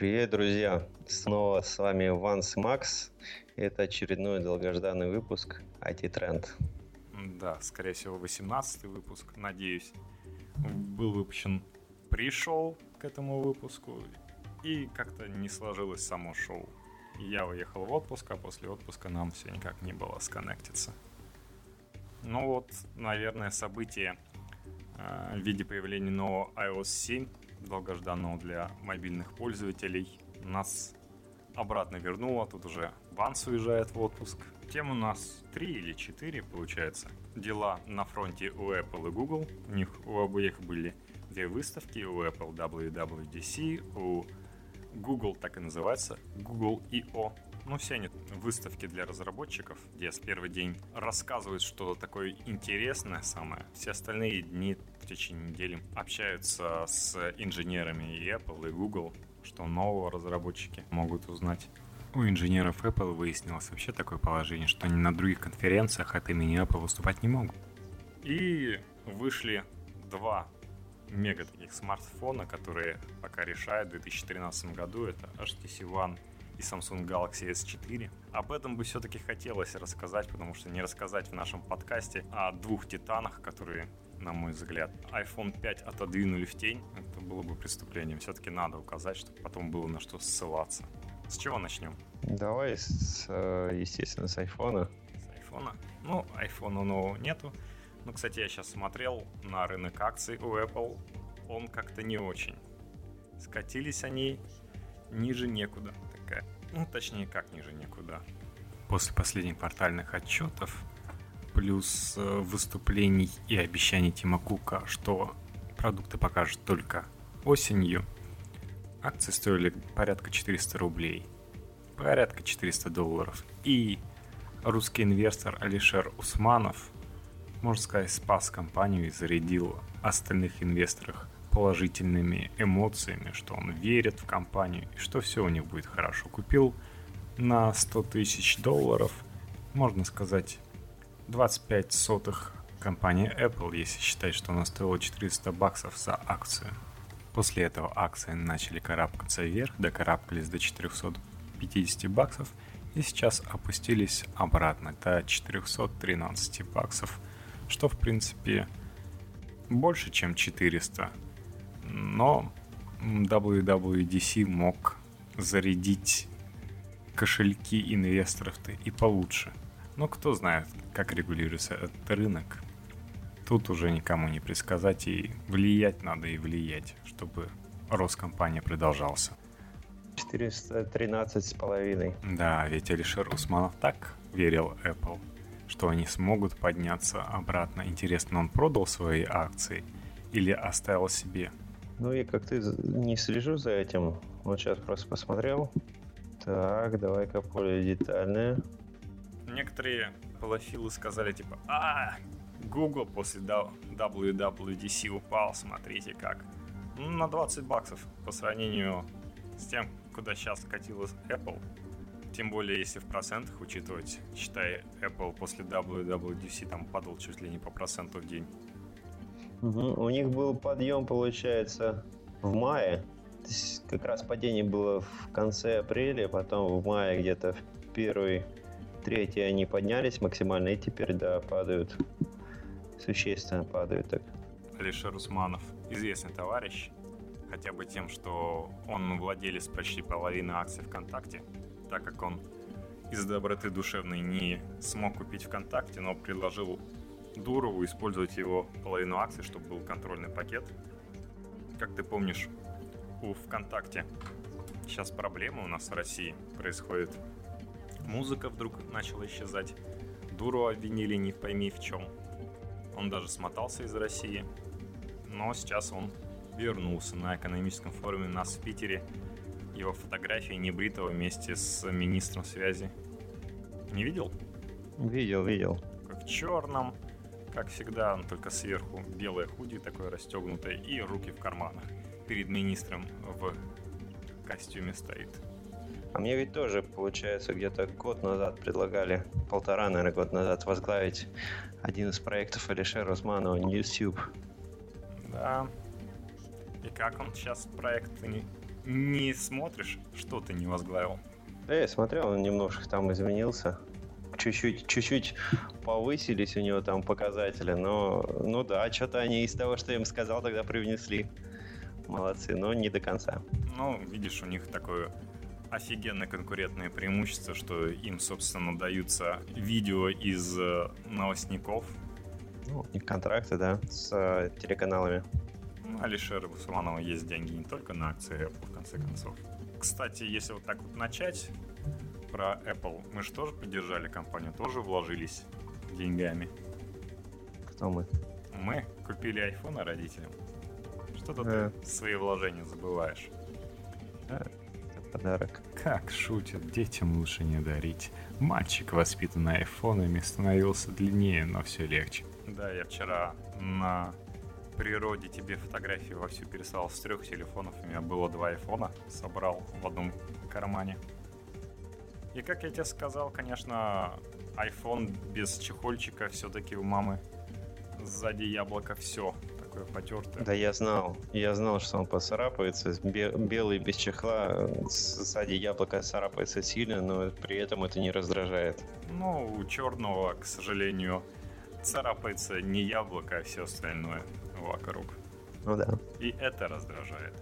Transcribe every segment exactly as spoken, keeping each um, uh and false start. Привет, друзья! Снова с вами Ванс и Макс. Это очередной долгожданный выпуск ай ти-тренд. Да, скорее всего, восемнадцатый выпуск, надеюсь. Был выпущен, пришел к этому выпуску, и как-то не сложилось само шоу. Я уехал в отпуск, а после отпуска нам все никак не было сконнектиться. Ну вот, наверное, событие э, в виде появления нового ай о эс семь, долгожданного для мобильных пользователей, нас обратно вернуло. Тут уже Ванс уезжает в отпуск. Тем у нас три или четыре, получается. Дела на фронте у Apple и Google. У них у обоих были две выставки. У Apple дабл ю дабл ю ди си, у Google так и называется, Google ай о. Ну, все они выставки для разработчиков, где с первый день рассказывают что-то такое интересное самое. Все остальные дни в течение недели общаются с инженерами и Apple, и Google, что нового разработчики могут узнать. У инженеров Apple выяснилось вообще такое положение, что они на других конференциях от имени Apple выступать не могут. И вышли два мега таких смартфона, которые пока решают в две тысячи тринадцатом году. Это эйч ти си One и Samsung Galaxy эс четыре. Об этом бы все-таки хотелось рассказать, потому что не рассказать в нашем подкасте о двух титанах, которые, на мой взгляд, айфон пять отодвинули в тень. Это было бы преступлением. Все-таки надо указать, чтобы потом было на что ссылаться. С чего начнем? Давай, с, естественно, с айфона. С айфона? Ну, айфона нового нету. Ну, кстати, я сейчас смотрел на рынок акций у Apple. Он как-то не очень. Скатились они ниже некуда. Такая. Ну, точнее, как ниже некуда. После последних квартальных отчетов, плюс выступлений и обещаний Тима Кука, что продукты покажут только осенью, акции стоили порядка четыреста рублей, порядка четыреста долларов. И русский инвестор Алишер Усманов, можно сказать, спас компанию и зарядил остальных инвесторов положительными эмоциями, что он верит в компанию и что все у них будет хорошо. Купил на сто тысяч долларов, можно сказать, двадцать пять сотых компании Apple, если считать, что она стоила четыреста баксов за акцию. После этого акции начали карабкаться вверх, докарабкались до четыреста пятьдесят баксов и сейчас опустились обратно до четыреста тринадцать баксов, что, в принципе, больше, чем четыреста, но дабл ю дабл ю ди си мог зарядить кошельки инвесторов-то и получше. Но кто знает, как регулируется этот рынок. Тут уже никому не предсказать, и влиять надо, и влиять, чтобы рост компании продолжался. четыреста тринадцать с половиной. Да, ведь Алишер Усманов так верил Apple, что они смогут подняться обратно. Интересно, он продал свои акции или оставил себе? Ну, я как-то не слежу за этим. Вот сейчас просто посмотрел. Так, давай-ка более детальное. Некоторые полофилы сказали, типа, а Google после дабл ю дабл ю ди си упал, смотрите как. Ну, на двадцать баксов по сравнению с тем, куда сейчас катилась Apple. Тем более, если в процентах учитывать, считай, Apple после дабл ю дабл ю ди си там падал чуть ли не по проценту в день. Угу. У них был подъем, получается, в мае. То есть как раз падение было в конце апреля, потом в мае где-то в первый, третий они поднялись максимально, и теперь, да, падают. Существенно падают так. Алишер Усманов, известный товарищ, хотя бы тем, что он владелец почти половины акций ВКонтакте, так как он из доброты душевной не смог купить ВКонтакте, но предложил Дурову использовать его половину акций, чтобы был контрольный пакет. Как ты помнишь, у ВКонтакте сейчас проблемы у нас в России происходит. Музыка вдруг начала исчезать. Дурова обвинили не пойми в чем. Он даже смотался из России, но сейчас он вернулся на экономическом форуме у нас в Питере. Его фотографии небритого вместе с министром связи. Не видел? Видел, видел. В черном, как всегда, он только сверху белое худи такое расстегнутое и руки в карманах. Перед министром в костюме стоит. А мне ведь тоже, получается, где-то год назад предлагали, полтора, наверное, год назад возглавить один из проектов Алишера Усманова на YouTube. Да. И как он сейчас проект не смотришь, что ты не возглавил? Да, я смотрел, он немножко там изменился. Чуть-чуть, чуть-чуть повысились у него там показатели, но ну да, что-то они из того, что я им сказал, тогда привнесли. Молодцы, но не до конца. Ну, видишь, у них такое офигенно конкурентное преимущество, что им, собственно, даются видео из новостников. Ну, и контракты, да, с э, телеканалами. Алишера Усманова есть деньги не только на акции Apple, в конце концов. Кстати, если вот так вот начать про Apple, мы же тоже поддержали компанию, тоже вложились деньгами. Кто мы? Мы купили айфоны родителям. Что-то а. ты свои вложения забываешь. А, подарок. Как шутят, детям лучше не дарить. Мальчик, воспитанный айфонами, становился длиннее, но все легче. Да, я вчера на природе тебе фотографии вовсю переслал с трех телефонов. У меня было два айфона, собрал в одном кармане. И как я тебе сказал, конечно, iPhone без чехольчика все-таки у мамы сзади яблоко все такое потертое. Да я знал, я знал, что он поцарапается. Белый без чехла сзади яблоко царапается сильно, но при этом это не раздражает. Ну, у черного, к сожалению, царапается не яблоко, а все остальное вокруг. Ну да. И это раздражает.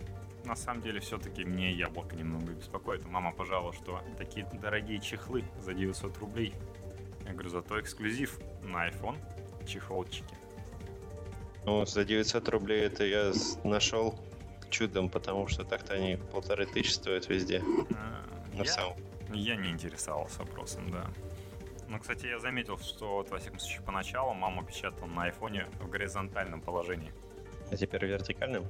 На самом деле, все-таки мне яблоко немного беспокоит. Мама пожалела, что такие дорогие чехлы за девятьсот рублей. Я говорю, зато эксклюзив на iPhone чехолчики. Ну, за девятьсот рублей это я нашел чудом, потому что так-то они полторы тысячи стоят везде. А, я, сам. я не интересовался вопросом, да. Ну, кстати, я заметил, что, вот, во всяком случае, поначалу мама печатала на айфоне в горизонтальном положении. А теперь в вертикальном?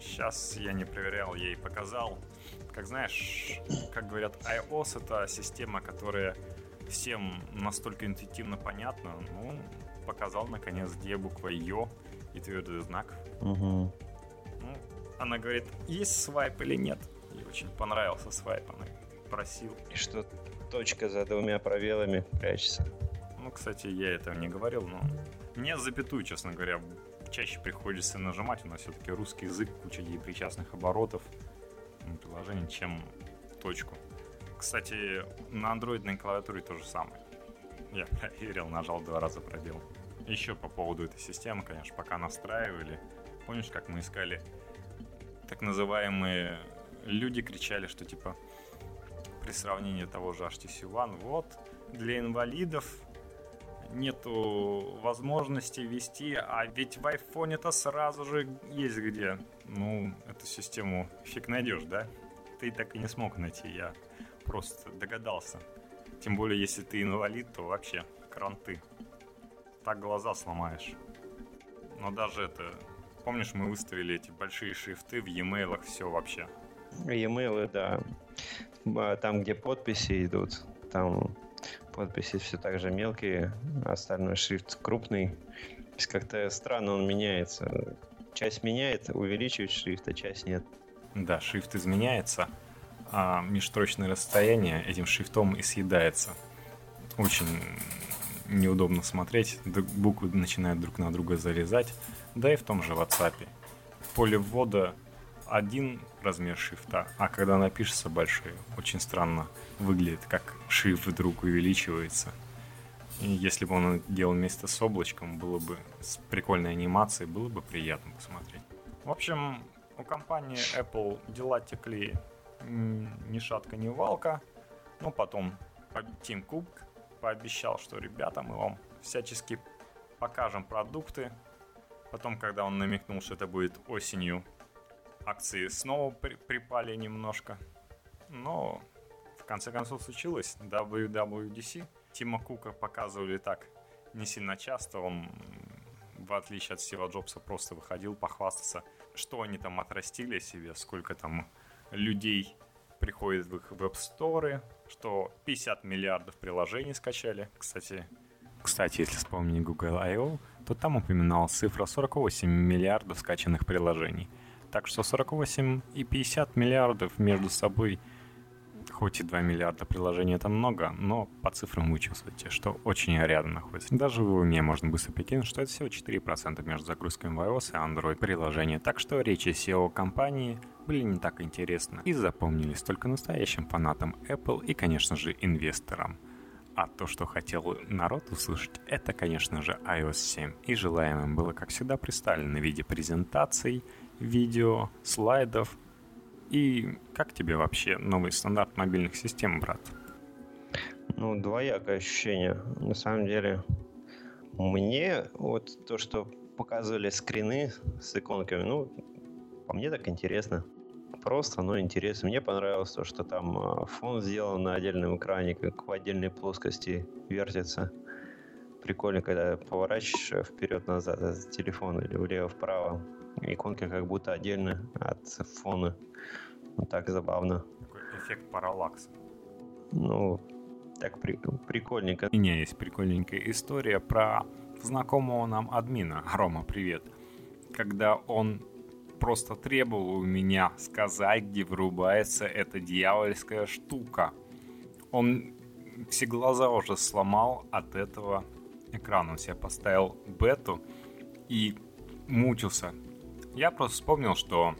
Сейчас я не проверял, я ей показал. Как знаешь, как говорят, iOS — это система, которая всем настолько интуитивно понятна. Ну, показал, наконец, где буква «Ё» и твердый знак. Угу. Ну, она говорит, есть свайп или нет. Ей очень понравился свайп, она просила. И что точка за двумя пробелами прячется. Ну, кстати, я этого не говорил, но мне запятую, честно говоря, чаще приходится нажимать. У нас все-таки русский язык, куча депричастных оборотов приложений, чем точку. Кстати, на андроидной клавиатуре то же самое. Я проверил, нажал два раза пробел. Еще по поводу этой системы, конечно, пока настраивали. Помнишь, как мы искали так называемые... Люди кричали, что типа при сравнении того же эйч ти си One, вот, для инвалидов нету возможности вести, а ведь в айфоне-то сразу же есть где. Ну, эту систему фиг найдешь, да? Ты так и не смог найти, я просто догадался. Тем более, если ты инвалид, то вообще кранты. Так глаза сломаешь. Но даже это... Помнишь, мы выставили эти большие шрифты в e-mail'ах, все вообще. E-mail'ы, да. Там, где подписи идут, там... Подписи все так же мелкие, остальной шрифт крупный. То есть как-то странно он меняется. Часть меняет, увеличивает шрифт, а часть нет. Да, шрифт изменяется, а межстрочное расстояние этим шрифтом и съедается. Очень неудобно смотреть, буквы начинают друг на друга залезать. Да и в том же WhatsApp. Поле ввода один размер шрифта, а когда напишется большой, очень странно выглядит, как шрифт вдруг увеличивается. И если бы он делал вместе с облачком, было бы с прикольной анимацией, было бы приятно посмотреть. В общем, у компании Apple дела текли ни шатка, ни валка. Но потом Тим Кук пообещал, что, ребята, мы вам всячески покажем продукты. Потом, когда он намекнул, что это будет осенью, акции снова при- припали немножко. Но в конце концов случилось. дабл ю дабл ю ди си Тима Кука показывали так не сильно часто. Он, в отличие от Стива Джобса, просто выходил похвастаться, что они там отрастили себе, сколько там людей приходит в их веб-сторы, что пятьдесят миллиардов приложений скачали. Кстати, кстати, если вспомнить Google I/O, то там упоминалась цифра сорок восемь миллиардов скачанных приложений. Так что сорок восемь и пятьдесят миллиардов между собой хоть и два миллиарда приложений это много, но по цифрам вы чувствуете, что очень рядом находится. Даже в уме можно быстро прикинуть, что это всего четыре процента между загрузками в iOS и Android приложения. Так что речи си и о компании были не так интересны и запомнились только настоящим фанатам Apple и, конечно же, инвесторам. А то, что хотел народ услышать, это, конечно же, iOS семь. И желаемым было, как всегда, представлено в виде презентаций, видео, слайдов. И как тебе вообще новый стандарт мобильных систем, брат? Ну, двоякое ощущение. На самом деле, мне вот то, что показывали скрины с иконками, ну, по мне так интересно. Просто, но интересно. Мне понравилось то, что там фон сделан на отдельном экране, как в отдельной плоскости вертится. Прикольно, когда поворачиваешь вперед-назад от телефона или влево-вправо. Иконка как будто отдельно от фона. Вот так забавно. Такой эффект параллакса. Ну, так при- прикольненько. У меня есть прикольненькая история про знакомого нам админа. Рома, привет. Когда он просто требовал у меня сказать, где врубается эта дьявольская штука. Он все глаза уже сломал от этого экрана. Он себе поставил бету и мучился. Я просто вспомнил, что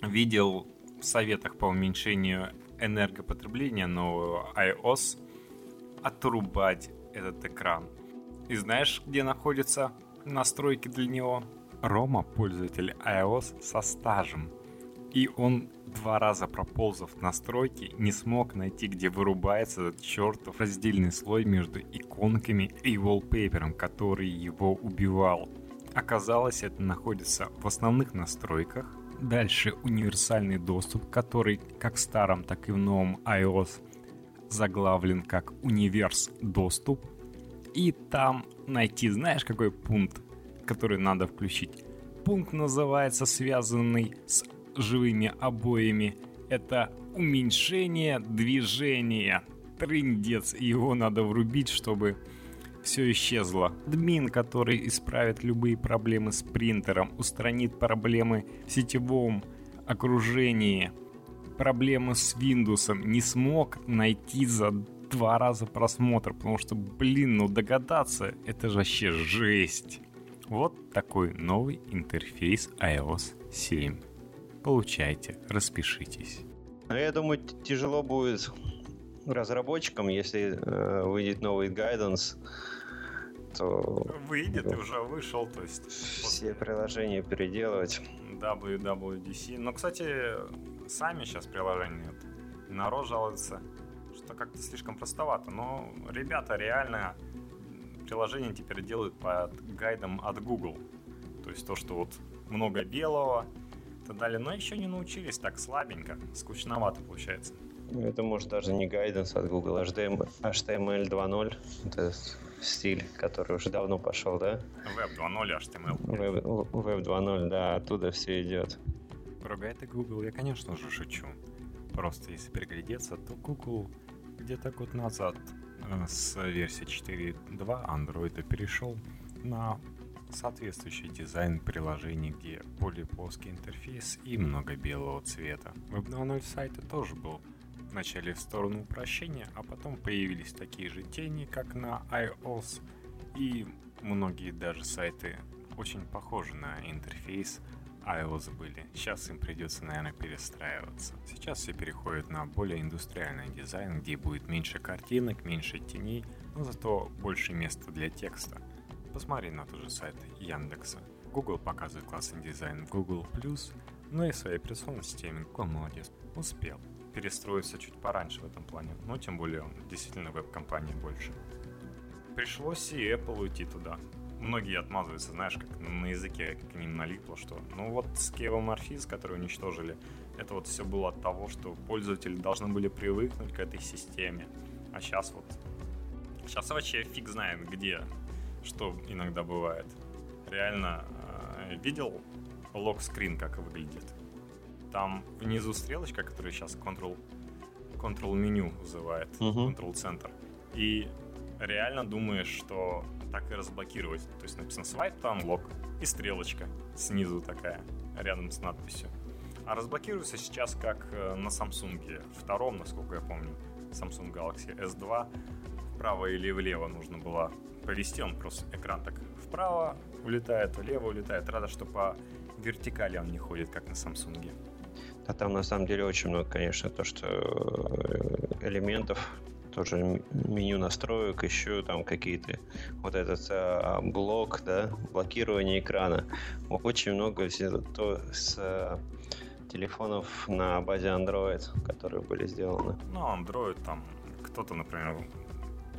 видел в советах по уменьшению энергопотребления нового iOS отрубать этот экран. И знаешь, где находятся настройки для него? Рома пользователь iOS со стажем, и он два раза проползав в настройки не смог найти, где вырубается этот чертов раздельный слой между иконками и wallpaper, который его убивал. Оказалось, это находится в основных настройках. Дальше универсальный доступ, который как в старом, так и в новом iOS заглавлен как универс доступ, и там найти, знаешь, какой пункт, который надо включить. Пункт называется, связанный с живыми обоями. Это уменьшение движения. Трындец. Его надо врубить, чтобы все исчезло. Админ, который исправит любые проблемы с принтером, устранит проблемы в сетевом окружении, проблемы с Windows, не смог найти за два раза просмотр, потому что, блин, ну догадаться, это же вообще жесть. Вот такой новый интерфейс iOS семь. Получайте, распишитесь. Я думаю, тяжело будет разработчикам, если э, выйдет новый гайденс, то... Выйдет и уже вышел, то есть... Все приложения переделывать. дабл ю дабл ю ди си. Но, кстати, сами сейчас приложения нет. Народ жалуется, что как-то слишком простовато. Но ребята реально... Приложение теперь делают под гайдом от Google. То есть то, что вот много белого и так далее. Но еще не научились, так слабенько, скучновато получается. Это может даже не гайденс от Google, эйч ти эм эль два ноль. Это стиль, который уже давно пошел, да? веб два ноль, эйч ти эм эль. веб два ноль, да, оттуда все идет. Про гайд и Google я, конечно же, шучу. Просто если приглядеться, то Google где-то год назад... с версии четыре точка два Android перешел на соответствующий дизайн приложений, где более плоский интерфейс и много белого цвета. веб два ноль сайта тоже был вначале в сторону упрощения, а потом появились такие же тени, как на iOS, и многие даже сайты очень похожи на интерфейс iOS были. Сейчас им придется, наверное, перестраиваться. Сейчас все переходят на более индустриальный дизайн, где будет меньше картинок, меньше теней, но зато больше места для текста. Посмотри на тот же сайт Яндекса. Google показывает классный дизайн Google+, но и своей операционной системе. Google молодец, успел перестроиться чуть пораньше в этом плане, но тем более он действительно веб-компания больше. Пришлось и Apple уйти туда. Многие отмазываются, знаешь, как на языке к ним налипло, что... Ну вот скевоморфизм, который уничтожили, это вот все было от того, что пользователи должны были привыкнуть к этой системе. А сейчас вот... Сейчас вообще фиг знает где, что иногда бывает. Реально, видел локскрин, как выглядит? Там внизу стрелочка, которая сейчас Ctrl, Ctrl меню вызывает, uh-huh. Ctrl центр. И реально думаешь, что... так и разблокировать. То есть написано swipe, там лог и стрелочка снизу такая, рядом с надписью. А разблокируется сейчас как на Samsung втором, насколько я помню, Samsung Galaxy эс два. Вправо или влево нужно было повести, он просто экран так вправо улетает, влево улетает. Рада, что по вертикали он не ходит, как на Samsung. А там на самом деле очень много, конечно, то, что элементов, тоже меню настроек, еще там какие-то, вот этот а, блок, да, блокирование экрана. Очень много взято то с а, телефонов на базе Android, которые были сделаны. Ну, Android там, кто-то, например,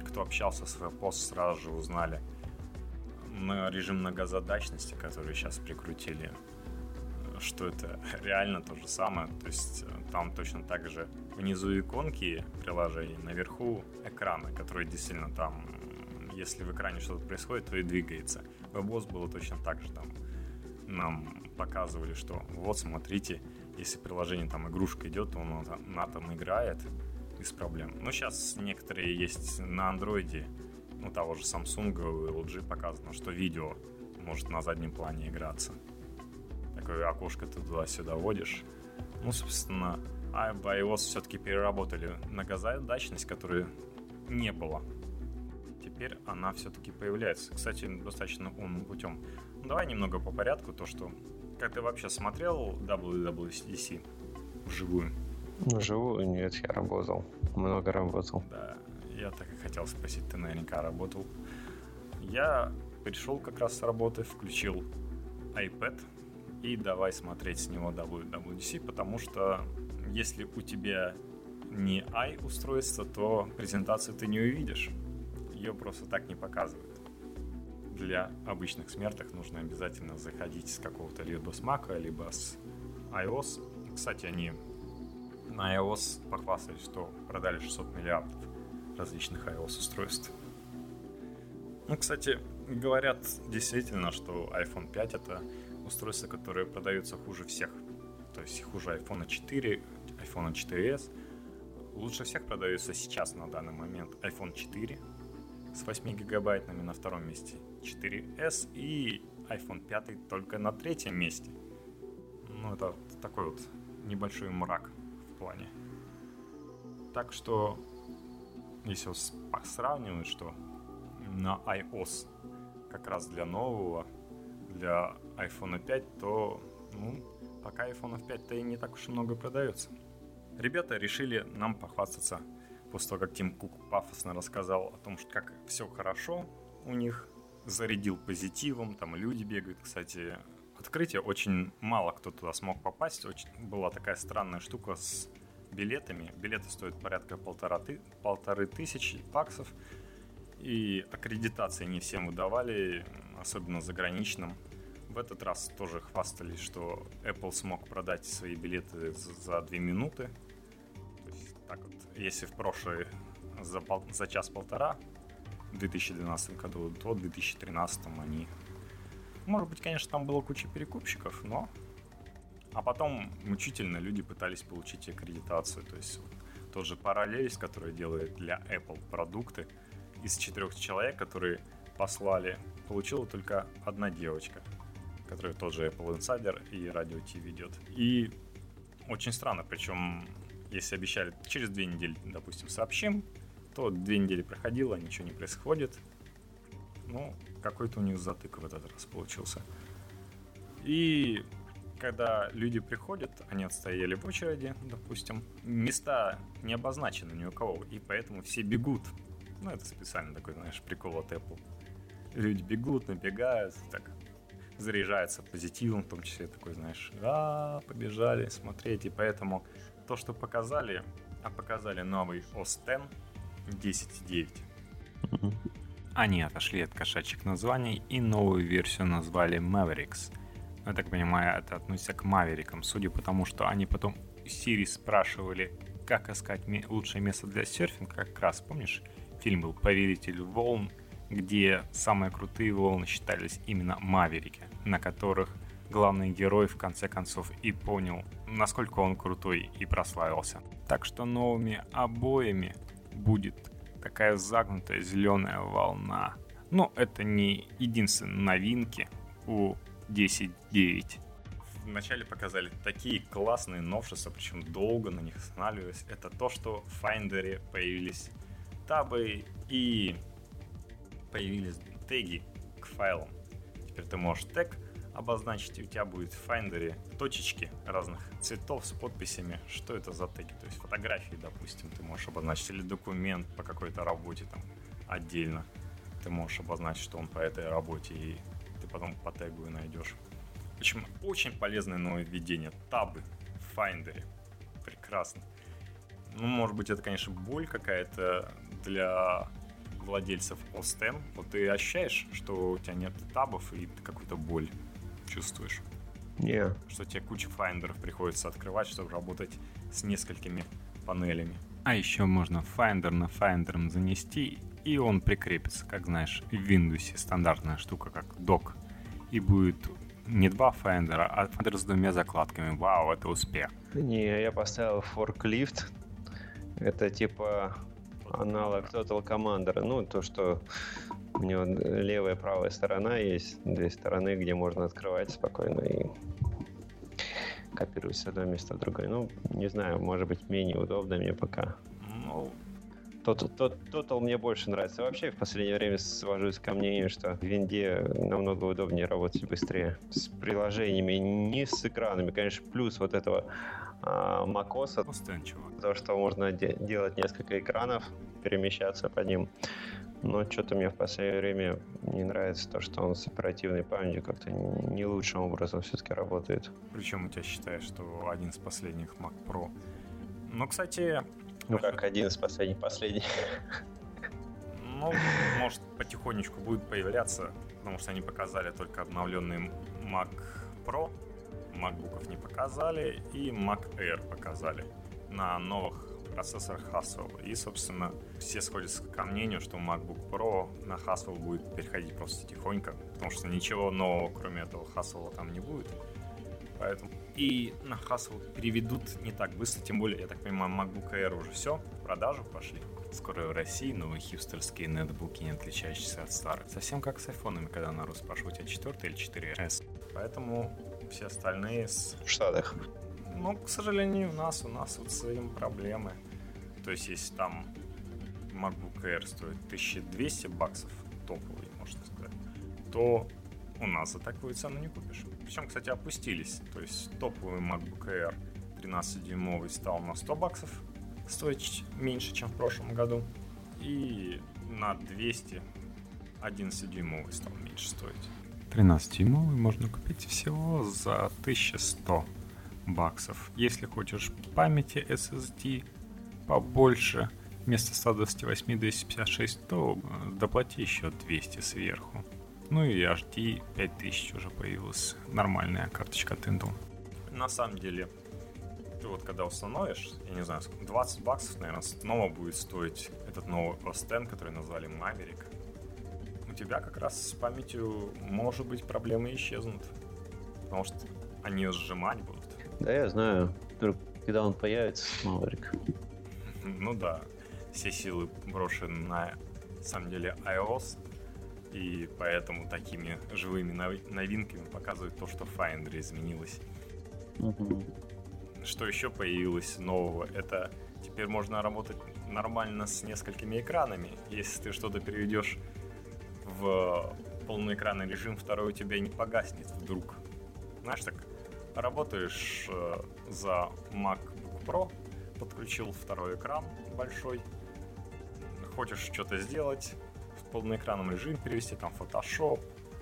кто общался с WebOS, сразу же узнали режим многозадачности, который сейчас прикрутили, что это реально то же самое. То есть там точно так же внизу иконки приложений, наверху экрана, который действительно там, если в экране что-то происходит, то и двигается. В WebOS было точно так же, там нам показывали, что вот смотрите, если приложение там игрушка идет, то оно там, она там играет без проблем. Но сейчас некоторые есть на Android, ну того же Samsung и эл джи показано, что видео может на заднем плане играться. Такое окошко ты туда-сюда водишь. Ну, собственно, iOS все-таки переработали многозадачность, которой не было. Теперь она все-таки появляется. Кстати, достаточно умным путем. Ну, давай немного по порядку то, что... Как ты вообще смотрел дабл ю дабл ю ди си вживую? Вживую? Нет, я работал. Много работал. Да, я так и хотел спросить. Ты наверняка работал. Я пришел как раз с работы, включил iPad, и давай смотреть с него дабл ю дабл ю ди си, потому что если у тебя не i-устройство, то презентацию ты не увидишь. Ее просто так не показывают. Для обычных смертных нужно обязательно заходить с какого-то либо с Mac, либо с iOS. Кстати, они на iOS похвастались, что продали шестьсот миллиардов различных iOS-устройств. Ну, кстати, говорят действительно, что айфон пять это устройства, которые продаются хуже всех. То есть хуже айфон четыре, айфон четыре эс. Лучше всех продаются сейчас на данный момент айфон четыре с восемь гигабайтами на втором месте, четыре эс и айфон пять только на третьем месте. Ну это такой вот небольшой мрак в плане. Так что если сравнивать, что на iOS как раз для нового, для айфон пять, то ну, пока айфон пять-то и не так уж и много продается. Ребята решили нам похвастаться после того, как Тим Кук пафосно рассказал о том, что как все хорошо у них, зарядил позитивом, там люди бегают. Кстати, открытие, очень мало кто туда смог попасть. Очень, была такая странная штука с билетами. Билеты стоят порядка полтора, полторы тысячи баксов. И аккредитации не всем выдавали, особенно заграничным. В этот раз тоже хвастались, что Apple смог продать свои билеты за две минуты. То есть, так вот, если в прошлый за, пол, за час-полтора в две тысячи двенадцатом году, то в две тысячи тринадцатом они... Может быть, конечно, там было куча перекупщиков, но... А потом мучительно люди пытались получить аккредитацию. То есть вот, тот же параллель, который делает для Apple продукты, из четырех человек, которые послали, получила только одна девочка, которая тот же Apple Insider и Radio ти ви ведет. И очень странно, причем, если обещали через две недели, допустим, сообщим, то две недели проходило, ничего не происходит. Ну, какой-то у них затык в этот раз получился. И когда люди приходят, они отстояли в очереди, допустим, места не обозначены ни у кого, и поэтому все бегут. Ну, это специально такой, знаешь, прикол от Apple. Люди бегут, набегают, так заряжаются позитивом, в том числе такой, знаешь, а побежали смотреть. И поэтому то, что показали, а показали новый о эс десять десять девять. Mm-hmm. Они отошли от кошачьих названий и новую версию назвали Mavericks. Я так понимаю, это относится к Маверикам, судя по тому, что они потом Siri спрашивали, как искать лучшее место для серфинга, как раз, помнишь? Фильм был «Повелитель волн», где самые крутые волны считались именно маверики, на которых главный герой в конце концов и понял, насколько он крутой и прославился. Так что новыми обоями будет такая загнутая зеленая волна. Но это не единственные новинки у десять девять. В вначале показали такие классные новшества, причем долго на них останавливались, это то, что в Finder появились табы и появились теги к файлам. Теперь ты можешь тег обозначить, и у тебя будет в Finder точечки разных цветов с подписями, что это за теги. То есть фотографии, допустим, ты можешь обозначить, или документ по какой-то работе там отдельно. Ты можешь обозначить, что он по этой работе, и ты потом по тегу и найдешь. В общем, очень полезное нововведение. Табы в Finder. Прекрасно. Ну, может быть, это, конечно, боль какая-то для владельцев Osten. Вот ты ощущаешь, что у тебя нет табов, и ты какую-то боль чувствуешь? Нет. Yeah. Что тебе кучу файндеров приходится открывать, чтобы работать с несколькими панелями. А еще можно Finder на Finder занести, и он прикрепится, как знаешь, в Windows стандартная штука, как док. И будет не два Finder, а Finder с двумя закладками. Вау, это успех. Не, я поставил Forklift. Это типа аналог Total Commander. Ну, то, что у него левая и правая сторона есть. Две стороны, где можно открывать спокойно и копировать с одного места в другое. Ну, не знаю, может быть, менее удобно мне пока. Ну, Total мне больше нравится. Вообще, в последнее время свожусь ко мнению, что в винде намного удобнее работать быстрее с приложениями, не с экранами. Конечно, плюс вот этого а, macOS, то, что можно де- делать несколько экранов, перемещаться по ним. Но что-то мне в последнее время не нравится то, что он с оперативной памятью как-то не лучшим образом все-таки работает. Причем у тебя считаешь, что один из последних Mac Pro. Но, кстати... Ну, как один из последних, последних. Ну, может, потихонечку будут появляться, потому что они показали только обновленный Mac Pro, MacBook'ов не показали, и Mac Air показали на новых процессорах Haswell. И, собственно, все сходятся ко мнению, что MacBook Pro на Haswell будет переходить просто тихонько, потому что ничего нового, кроме этого Haswell, там не будет. Поэтому и на Haswell переведут не так быстро, тем более, я так понимаю, MacBook Air уже все, в продажу пошли. Скоро в России новые хипстерские нетбуки, не отличающиеся от старых. Совсем как с айфонами, когда народ спрашивал, у тебя четыре или четыре эс. Поэтому все остальные с... В Штатах. Ну, к сожалению, у нас, у нас вот с этим проблемы. То есть, если там MacBook Air стоит тысяча двести баксов, топовый, можно сказать, то... У нас за такую цену не купишь. Причем, кстати, опустились. То есть топовый MacBook Air тринадцатидюймовый стал на сто баксов. Стоит меньше, чем в прошлом году. И на двести одиннадцатидюймовый стал меньше стоить. тринадцатидюймовый можно купить всего за тысячу сто баксов. Если хочешь памяти эс эс ди побольше, вместо сто двадцать восемь двести пятьдесят шесть, то доплати еще двести сверху. Ну и аш ди пять тысяч уже появилась нормальная карточка от Intel. На самом деле, ты вот когда установишь, я не знаю, двадцать баксов, наверное, снова будет стоить этот новый Osten, который назвали Maverick. У тебя как раз с памятью, может быть, проблемы исчезнут, потому что они сжимать будут. Да, я знаю. Вдруг, когда он появится, Maverick. Ну да, все силы брошены на, на самом деле, iOS. И поэтому такими живыми новинками показывают то, что в Finder изменилось. Mm-hmm. Что еще появилось нового? Это теперь можно работать нормально с несколькими экранами. Если ты что-то переведешь в полноэкранный режим, второй у тебя не погаснет вдруг. Знаешь, так работаешь за MacBook Pro, подключил второй экран большой, хочешь что-то сделать, полноэкранном режиме перевести, там, Photoshop,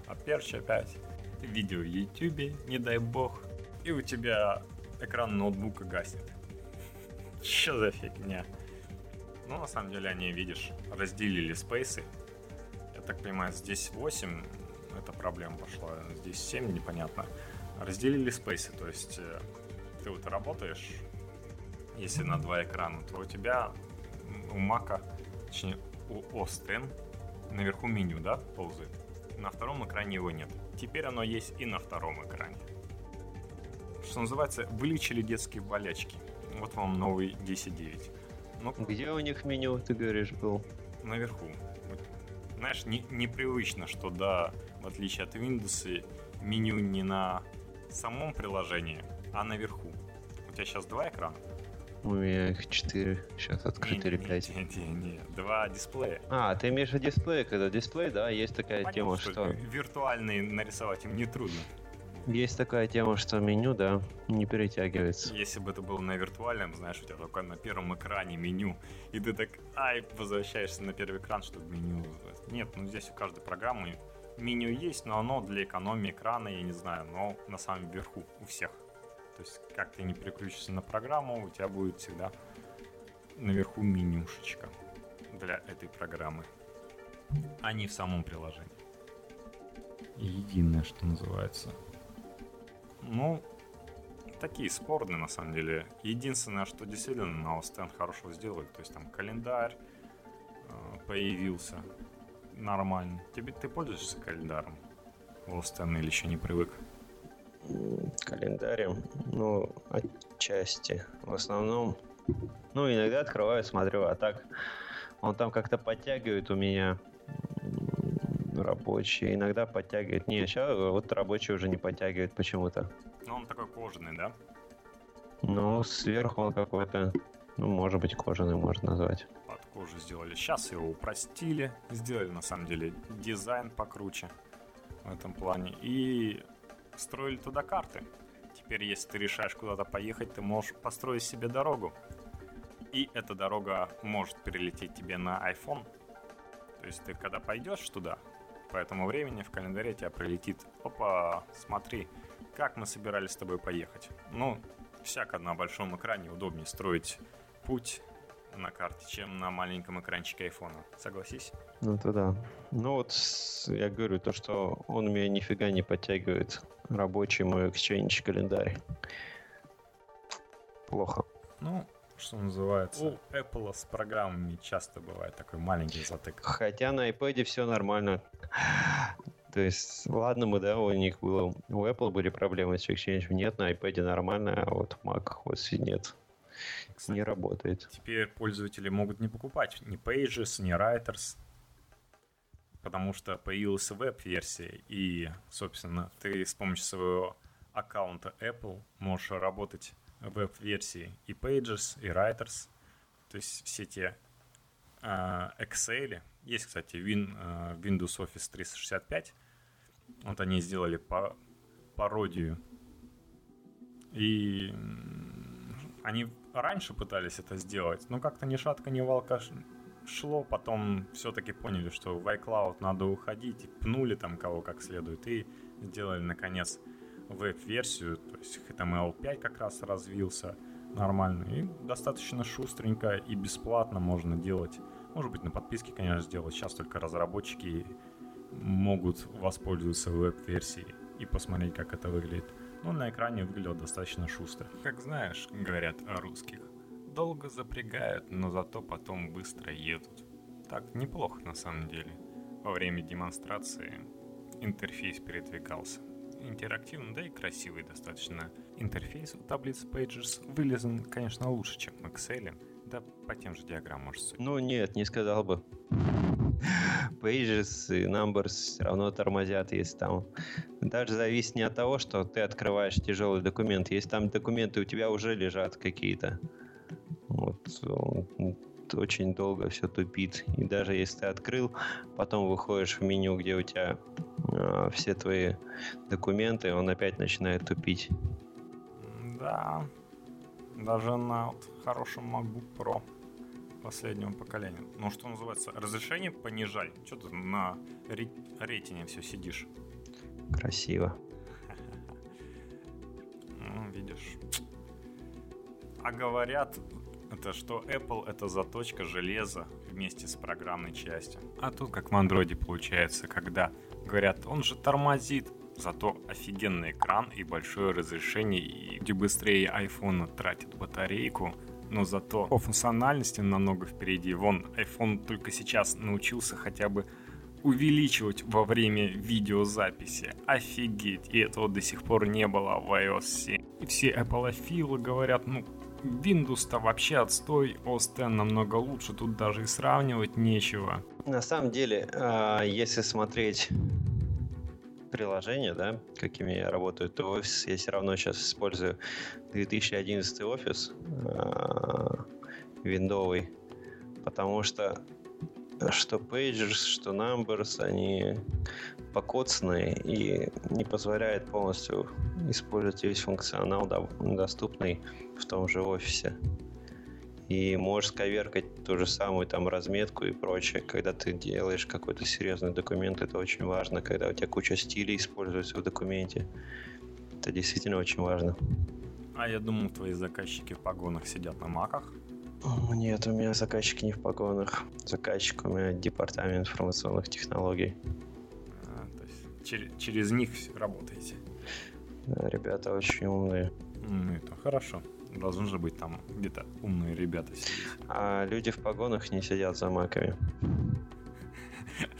Aperture опять, видео в YouTube, не дай бог, и у тебя экран ноутбука гаснет. Что за фигня? Ну, на самом деле, они, видишь, разделили спейсы. Я так понимаю, здесь восемь, эта проблема пошла, здесь семь, непонятно. Разделили спейсы, то есть ты вот работаешь, если на два экрана, то у тебя у Мака, точнее, у Osten, наверху меню, да, ползает. На втором экране его нет. Теперь оно есть и на втором экране. Что называется, вылечили детские болячки. Вот вам новый десять девять. Но... Где у них меню, ты говоришь, был? Наверху. Знаешь, не, непривычно, что да, в отличие от Windows, меню не на самом приложении, а наверху. У тебя сейчас два экрана? У меня их четыре, сейчас открыты или пять. Не-не-не, два дисплея. А, ты имеешь в виду дисплей, когда дисплей, да, есть такая Понятно, тема, что... что... Виртуальный нарисовать им нетрудно. Есть такая тема, что меню, да, не перетягивается. Если бы это было на виртуальном, знаешь, у тебя только на первом экране меню, и ты так, ай, возвращаешься на первый экран, чтобы меню... Нет, ну здесь у каждой программы меню есть, но оно для экономии экрана, я не знаю, но на самом верху у всех. То есть, как ты не переключишься на программу, у тебя будет всегда наверху менюшечка для этой программы, а не в самом приложении. Единое, что называется. Ну, такие спорные, на самом деле. Единственное, что действительно на Osten хорошего сделали, то есть там календарь э, появился нормально. Тебе, ты пользуешься календарем в Osten или еще не привык? Календарем? Ну, отчасти. В основном, ну, иногда открываю, смотрю, а так он там как-то подтягивает у меня... Рабочие. Иногда подтягивает. Не, сейчас вот рабочие уже не подтягивает почему-то. Но он такой кожаный, да? Ну, сверху он какой-то, ну, может быть, кожаный можно назвать. Под кожу сделали. Сейчас его упростили. Сделали, на самом деле, дизайн покруче в этом плане. И строили туда карты. Теперь, если ты решаешь куда-то поехать, ты можешь построить себе дорогу. И эта дорога может перелететь тебе на iPhone. То есть ты, когда пойдешь туда... По этому времени в календаре тебя прилетит: опа, смотри, как мы собирались с тобой поехать. Ну, всяко на большом экране удобнее строить путь на карте, чем на маленьком экранчике айфона. Согласись? Ну, это да. Ну, вот я говорю, то, что он меня нифига не подтягивает. Рабочий мой Exchange календарь. Плохо. Ну... Что называется, у Apple с программами часто бывает такой маленький затык. Хотя на iPad все нормально. То есть, ладно, мы, да, у них было, у Apple были проблемы с Exchange. Нет, на iPad нормально, а вот Mac о эс нет. Кстати, не работает. Теперь пользователи могут не покупать ни Pages, ни Writers, потому что появилась веб-версия. И, собственно, ты с помощью своего аккаунта Apple можешь работать веб-версии и Pages, и Writers, то есть все те э, Excel. Есть, кстати, Win, э, Windows Office триста шестьдесят пять. Вот они сделали по- пародию. И они раньше пытались это сделать, но как-то ни шатка, ни валка шло. Потом все-таки поняли, что в iCloud надо уходить, и пнули там кого как следует, и сделали, наконец, веб-версию, то есть эйч ти эм эл пять как раз развился нормально. И достаточно шустренько и бесплатно можно делать. Может быть, на подписке, конечно, сделать. Сейчас только разработчики могут воспользоваться веб-версией и посмотреть, как это выглядит. Но на экране выглядело достаточно шустро. Как знаешь, говорят о русских: долго запрягают, но зато потом быстро едут. Так неплохо, на самом деле. Во время демонстрации интерфейс передвигался. Интерактивный, да и красивый достаточно интерфейс у таблицы Pages. Вылезан, конечно, лучше, чем в Excel. Да по тем же диаграммам может судить. Ну нет, не сказал бы. Pages и Numbers все равно тормозят, если там... Даже зависит не от того, что ты открываешь тяжелый документ. Если там документы у тебя уже лежат какие-то. Вот... Очень долго все тупит. И даже если ты открыл, потом выходишь в меню, где у тебя э, все твои документы, он опять начинает тупить. Да, даже на вот хорошем MacBook Pro последнего поколения. Ну, что называется, разрешение понижай. Че ты на ретине все сидишь? Красиво. Ну, видишь. А говорят... Это что Apple — это заточка железа вместе с программной частью. А тут как в Android получается, когда говорят, он же тормозит. Зато офигенный экран и большое разрешение, и где быстрее iPhone тратит батарейку, но зато по функциональности намного впереди. Вон, iPhone только сейчас научился хотя бы увеличивать во время видеозаписи. Офигеть, и этого до сих пор не было в iOS семь. И все Apple-офилы говорят, ну... Windows-то вообще отстой, Osten намного лучше, тут даже и сравнивать нечего. На самом деле, если смотреть приложения, да, какими я работаю, то офис я все равно сейчас использую две тысячи одиннадцатый офис виндовый, потому что что Pages, что Numbers, они покоцанные и не позволяют полностью использовать весь функционал, доступный в том же офисе. И можешь коверкать ту же самую там разметку и прочее. Когда ты делаешь какой-то серьезный документ, это очень важно. Когда у тебя куча стилей используется в документе, это действительно очень важно. А я думал, твои заказчики в погонах сидят на маках. Нет, у меня заказчики не в погонах. Заказчик у меня департамент информационных технологий. А, то есть через, через них работаете? Да, ребята очень умные. Ну, это хорошо. Должны же быть там где-то умные ребята сидят. А люди в погонах не сидят за маками.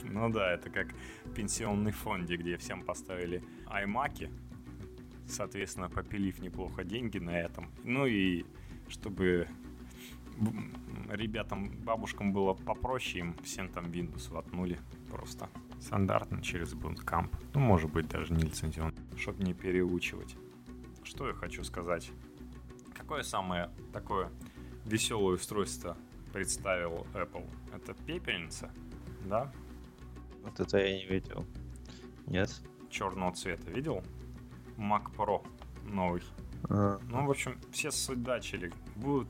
Ну да, это как пенсионный фонд, где всем поставили аймаки. Соответственно, попилив неплохо деньги на этом. Ну и чтобы ребятам, бабушкам было попроще, им всем там Windows воткнули просто стандартно через Bootcamp. Ну, может быть, даже не лицензионно, чтобы не переучивать. Что я хочу сказать? Какое самое такое веселое устройство представил Apple? Это пепельница, да? Вот это я не видел. Нет. Черного цвета видел? Mac Pro новый. А. Ну, в общем, все судачили. Будут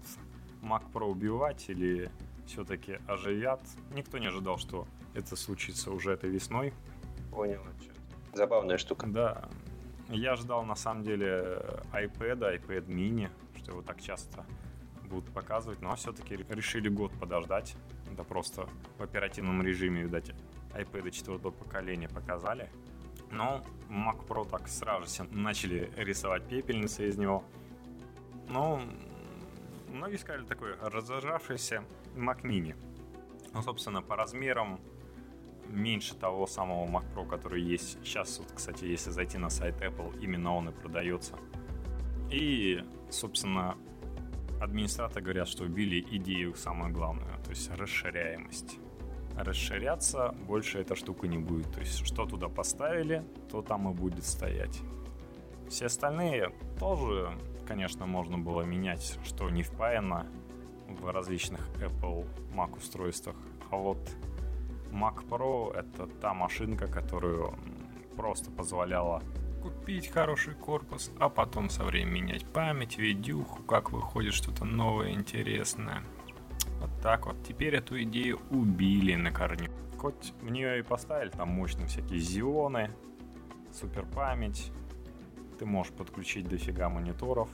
Mac Pro убивать или все-таки оживят? Никто не ожидал, что это случится уже этой весной. Понял. Забавная штука. Да. Я ждал, на самом деле, iPad, iPad mini, что его так часто будут показывать, но все-таки решили год подождать. Да просто в оперативном режиме, видать, iPad четвертого поколения показали. Но Mac Pro так сразу же начали рисовать пепельницы из него. Ну, многие сказали, такой разожравшийся Mac mini. Ну, собственно, по размерам меньше того самого Mac Pro, который есть сейчас. Вот, кстати, если зайти на сайт Apple, именно он и продается. И, собственно, администраторы говорят, что убили идею самую главную, то есть расширяемость. Расширяться больше эта штука не будет. То есть что туда поставили, то там и будет стоять. Все остальные тоже, конечно, можно было менять, что не впаяно в различных Apple Mac устройствах. А вот Mac Pro — это та машинка, которую просто позволяла купить хороший корпус, а потом со временем менять память, видюху, как выходит что-то новое, интересное. Вот так вот. Теперь эту идею убили на корню. Хоть в нее и поставили там мощные всякие Xeon, супер память. Ты можешь подключить дофига мониторов,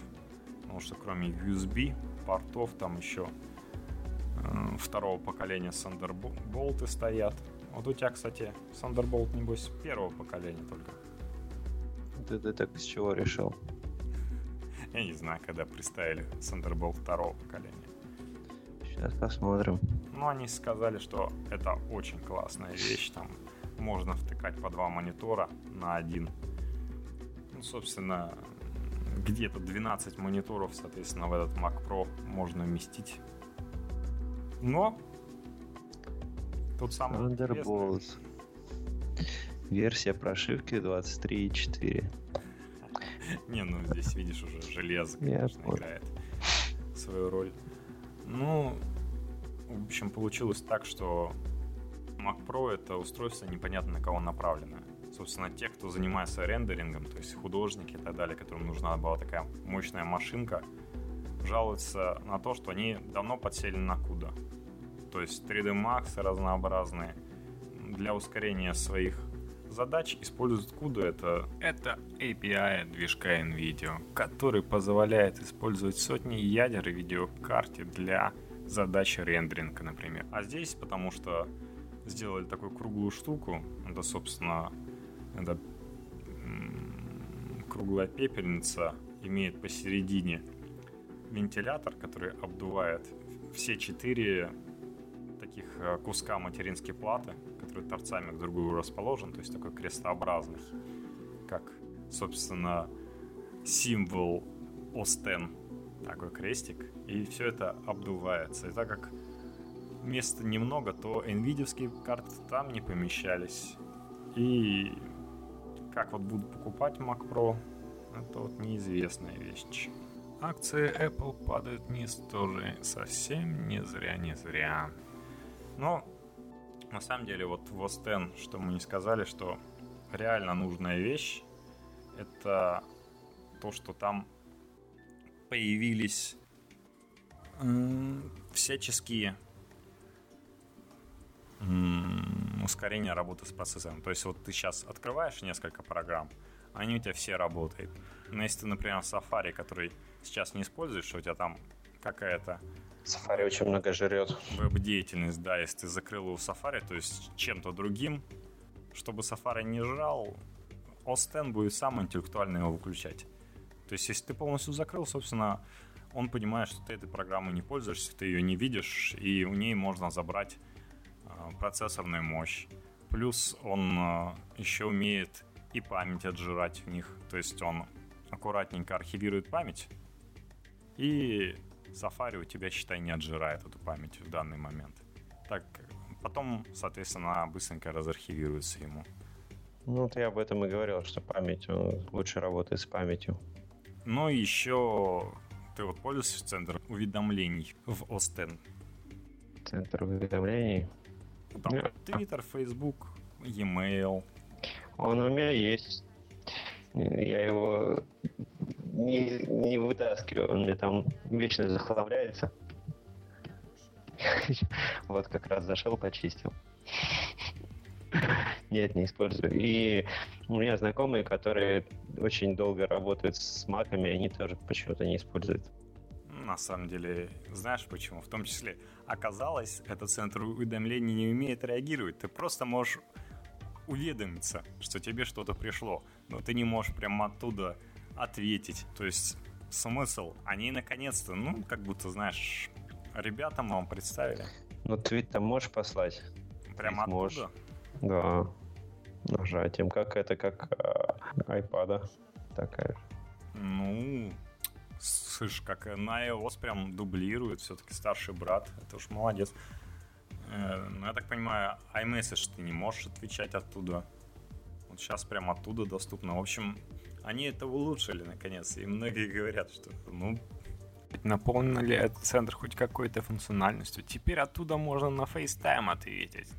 потому что кроме ю эс би портов там еще второго поколения Thunderbolt стоят. Вот у тебя, кстати, Thunderbolt, небось, первого поколения только. Ты, ты так с чего решил? Я не знаю, когда представили Thunderbolt второго поколения. Сейчас посмотрим. Ну, они сказали, что это очень классная вещь. Там можно втыкать по два монитора на один. Ну, собственно, где-то двенадцать мониторов, соответственно, в этот Mac Pro можно вместить. Но тут самое Thunderbolt. Версия прошивки двадцать три и четыре. Не, ну здесь видишь уже железо, конечно, играет свою роль. Ну, в общем, получилось так, что Mac Pro — это устройство непонятно на кого направленное. Собственно, те, кто занимается рендерингом, то есть художники и так далее, которым нужна была такая мощная машинка, жалуются на то, что они давно подсели на CUDA. То есть три дэ Max разнообразные для ускорения своих задач используют CUDA. Это, это эй пи ай движка NVIDIA, который позволяет использовать сотни ядер в видеокарте для задач рендеринга, например. А здесь, потому что сделали такую круглую штуку, это, собственно, это круглая пепельница, имеет посередине вентилятор, который обдувает все четыре таких куска материнской платы, которые торцами к другу расположен, то есть такой крестообразный, как, собственно, символ Остен, такой крестик, и все это обдувается. И так как места немного, то NVIDIA-вские карты там не помещались, и как вот буду покупать Mac Pro, это вот неизвестная вещь. Акции Apple падают вниз тоже совсем не зря, не зря. Но на самом деле вот в Osten, что мы не сказали, что реально нужная вещь, это то, что там появились м- всяческие м- ускорения работы с процессором. То есть вот ты сейчас открываешь несколько программ, они у тебя все работают. Но если ты, например, Safari, который сейчас не используешь, у тебя там какая-то... Safari очень много жрет. Веб-деятельность, да, если ты закрыл его в Safari, то есть чем-то другим, чтобы Safari не жрал, Osten будет сам интеллектуально его выключать. То есть если ты полностью закрыл, собственно, он понимает, что ты этой программой не пользуешься, ты ее не видишь, и у ней можно забрать процессорную мощь. Плюс он еще умеет и память отжирать в них. То есть он аккуратненько архивирует память, и Safari у тебя, считай, не отжирает эту память в данный момент. Так, потом, соответственно, она быстренько разархивируется ему. Ну, вот я об этом и говорил, что память, он лучше работает с памятью. Ну, и еще ты вот пользуешься центром уведомлений в Osten? Центр уведомлений? Там Twitter, Facebook, e-mail. Он у меня есть. Я его не, не вытаскиваю, он мне там вечно захламляется. Вот как раз зашел, почистил. Нет, не использую. И у меня знакомые, которые очень долго работают с маками, они тоже почему-то не используют. На самом деле, знаешь почему? В том числе, оказалось, этот центр уведомлений не умеет реагировать. Ты просто можешь уведомиться, что тебе что-то пришло, но ты не можешь прямо оттуда ответить. То есть смысл, они наконец-то, ну, как будто, знаешь, ребятам вам представили. Ну, твит там можешь послать? Прямо оттуда? Можешь. Да. Нажатием. Как это, как айпада такая. Ну, слышь, как на iOS прям дублирует, все-таки старший брат. Это уж молодец. Ну, я так понимаю, iMessage ты не можешь отвечать оттуда. Вот сейчас прям оттуда доступно. В общем, они это улучшили наконец. И многие говорят, что ну... Наполнен ли этот центр хоть какой-то функциональностью? Теперь оттуда можно на FaceTime ответить.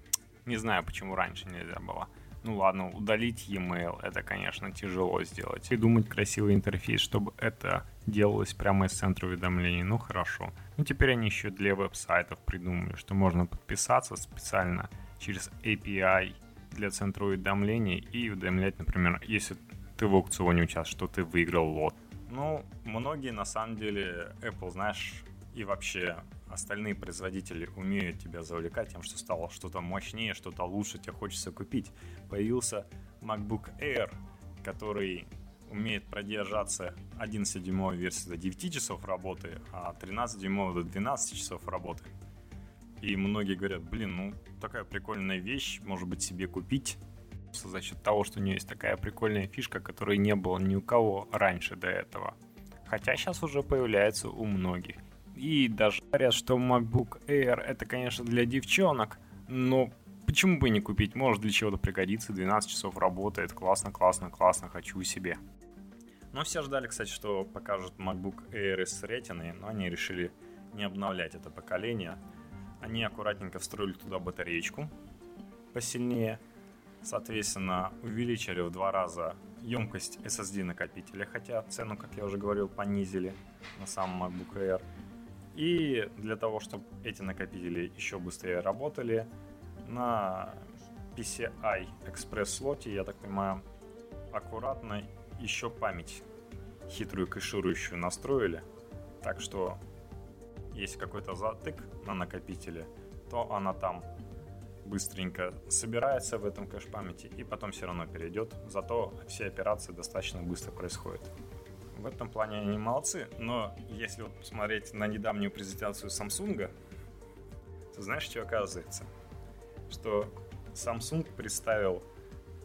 Не знаю, почему раньше нельзя было. Ну ладно, удалить e-mail, это, конечно, тяжело сделать. Придумать красивый интерфейс, чтобы это делалось прямо из центра уведомлений. Ну хорошо. Ну теперь они еще для веб-сайтов придумали, что можно подписаться специально через эй пи ай для центра уведомлений и уведомлять, например, если ты в аукционе участвуешь, что ты выиграл лот. Ну, многие, на самом деле, Apple, знаешь, и вообще остальные производители умеют тебя завлекать тем, что стало что-то мощнее, что-то лучше, тебе хочется купить. Появился MacBook Air, который умеет продержаться одиннадцатидюймовой версии до девять часов работы, а тринадцатидюймовой до двенадцать часов работы. И многие говорят, блин, ну такая прикольная вещь, может быть себе купить. За счет того, что у нее есть такая прикольная фишка, которой не было ни у кого раньше до этого. Хотя сейчас уже появляется у многих. И даже говорят, что MacBook Air это, конечно, для девчонок, но почему бы не купить? Может, для чего-то пригодится, двенадцать часов работает, классно, классно, классно, хочу себе. Но все ждали, кстати, что покажут MacBook Air с Retina, но они решили не обновлять это поколение. Они аккуратненько встроили туда батареечку посильнее, соответственно, увеличили в два раза емкость эс эс ди накопителя, хотя цену, как я уже говорил, понизили на сам MacBook Air. И для того, чтобы эти накопители еще быстрее работали, на пи си ай экспресс слоте, я так понимаю, аккуратно еще память хитрую кэширующую настроили. Так что, если какой-то затык на накопителе, то она там быстренько собирается в этом кэш-памяти и потом все равно перейдет. Зато все операции достаточно быстро происходят. В этом плане они молодцы, но если вот посмотреть на недавнюю презентацию Samsung, то знаешь, что оказывается? Что Samsung представил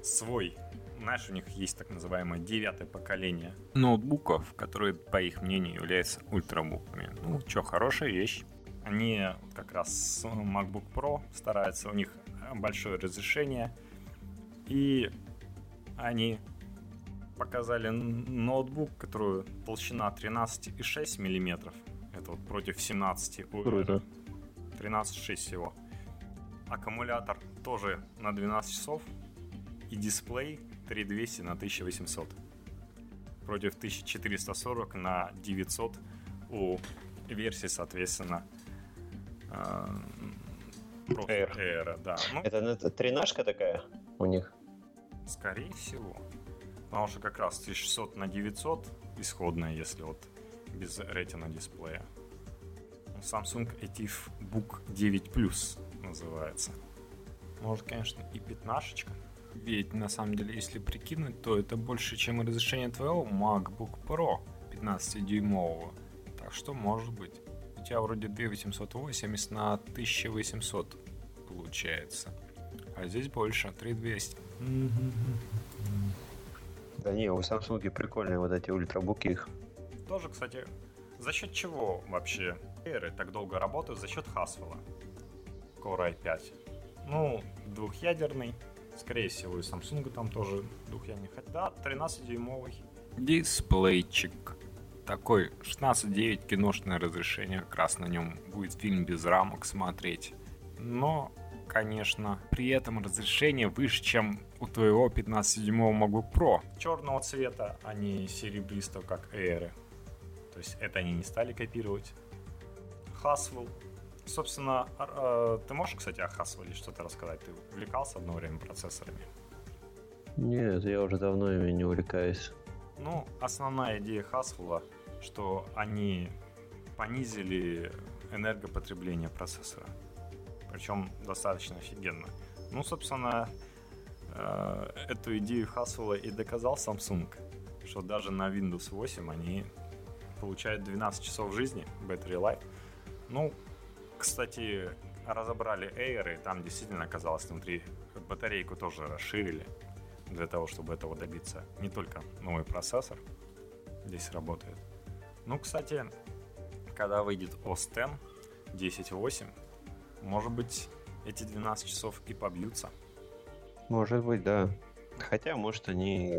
свой, знаешь, у них есть так называемое девятое поколение ноутбуков, которые, по их мнению, являются ультрабуками. Ну, что, хорошая вещь. Они как раз MacBook Pro стараются, у них большое разрешение, и они показали ноутбук, который толщина тринадцать целых шесть миллиметров. Это вот против семнадцати. Круто. тринадцать целых шесть всего. Аккумулятор тоже на двенадцать часов. И дисплей три тысячи двести на тысяча восемьсот. Против тысяча четыреста сорок на девятьсот у версии, соответственно, Air. Air, да. Ну, это тринашка такая у них? Скорее всего. Потому что как раз тысяча шестьсот на девятьсот исходная, если вот без Retina дисплея. Samsung EtiveBook девять плюс называется. Может, конечно, и пятнашечка. Ведь, на самом деле, если прикинуть, то это больше, чем разрешение твоего MacBook Pro пятнадцатидюймового. Так что, может быть, у тебя вроде две тысячи восемьсот восемьдесят на тысяча восемьсот получается. А здесь больше, три тысячи двести. Да не, у Samsung прикольные вот эти ультрабуки их. Тоже, кстати, за счет чего вообще Air так долго работают? За счет Haswell Core ай пять. Ну, двухъядерный. Скорее всего, и Samsung там тоже двухъядерный. Хотя тринадцатидюймовый дисплейчик такой, шестнадцать девять киношное разрешение. Как раз на нем будет фильм без рамок смотреть. Но, конечно, при этом разрешение выше, чем у твоего пятнадцатидюймового MacBook Pro. Черного цвета, а не серебристого, как Air. То есть это они не стали копировать. Haswell. Собственно, ты можешь, кстати, о Haswell что-то рассказать? Ты увлекался одно время процессорами? Нет, я уже давно ими не увлекаюсь. Ну, основная идея Haswell, что они понизили энергопотребление процессора. Причем достаточно офигенно. Ну, собственно, эту идею Haswell и доказал Samsung, что даже на Windows восемь они получают двенадцать часов жизни, battery life. Ну, кстати, разобрали Air, и там действительно оказалось внутри батарейку тоже расширили для того, чтобы этого добиться. Не только новый процессор здесь работает. Ну, кстати, когда выйдет Osten десять восемь, может быть, эти двенадцать часов и побьются. Может быть, да. Хотя, может, они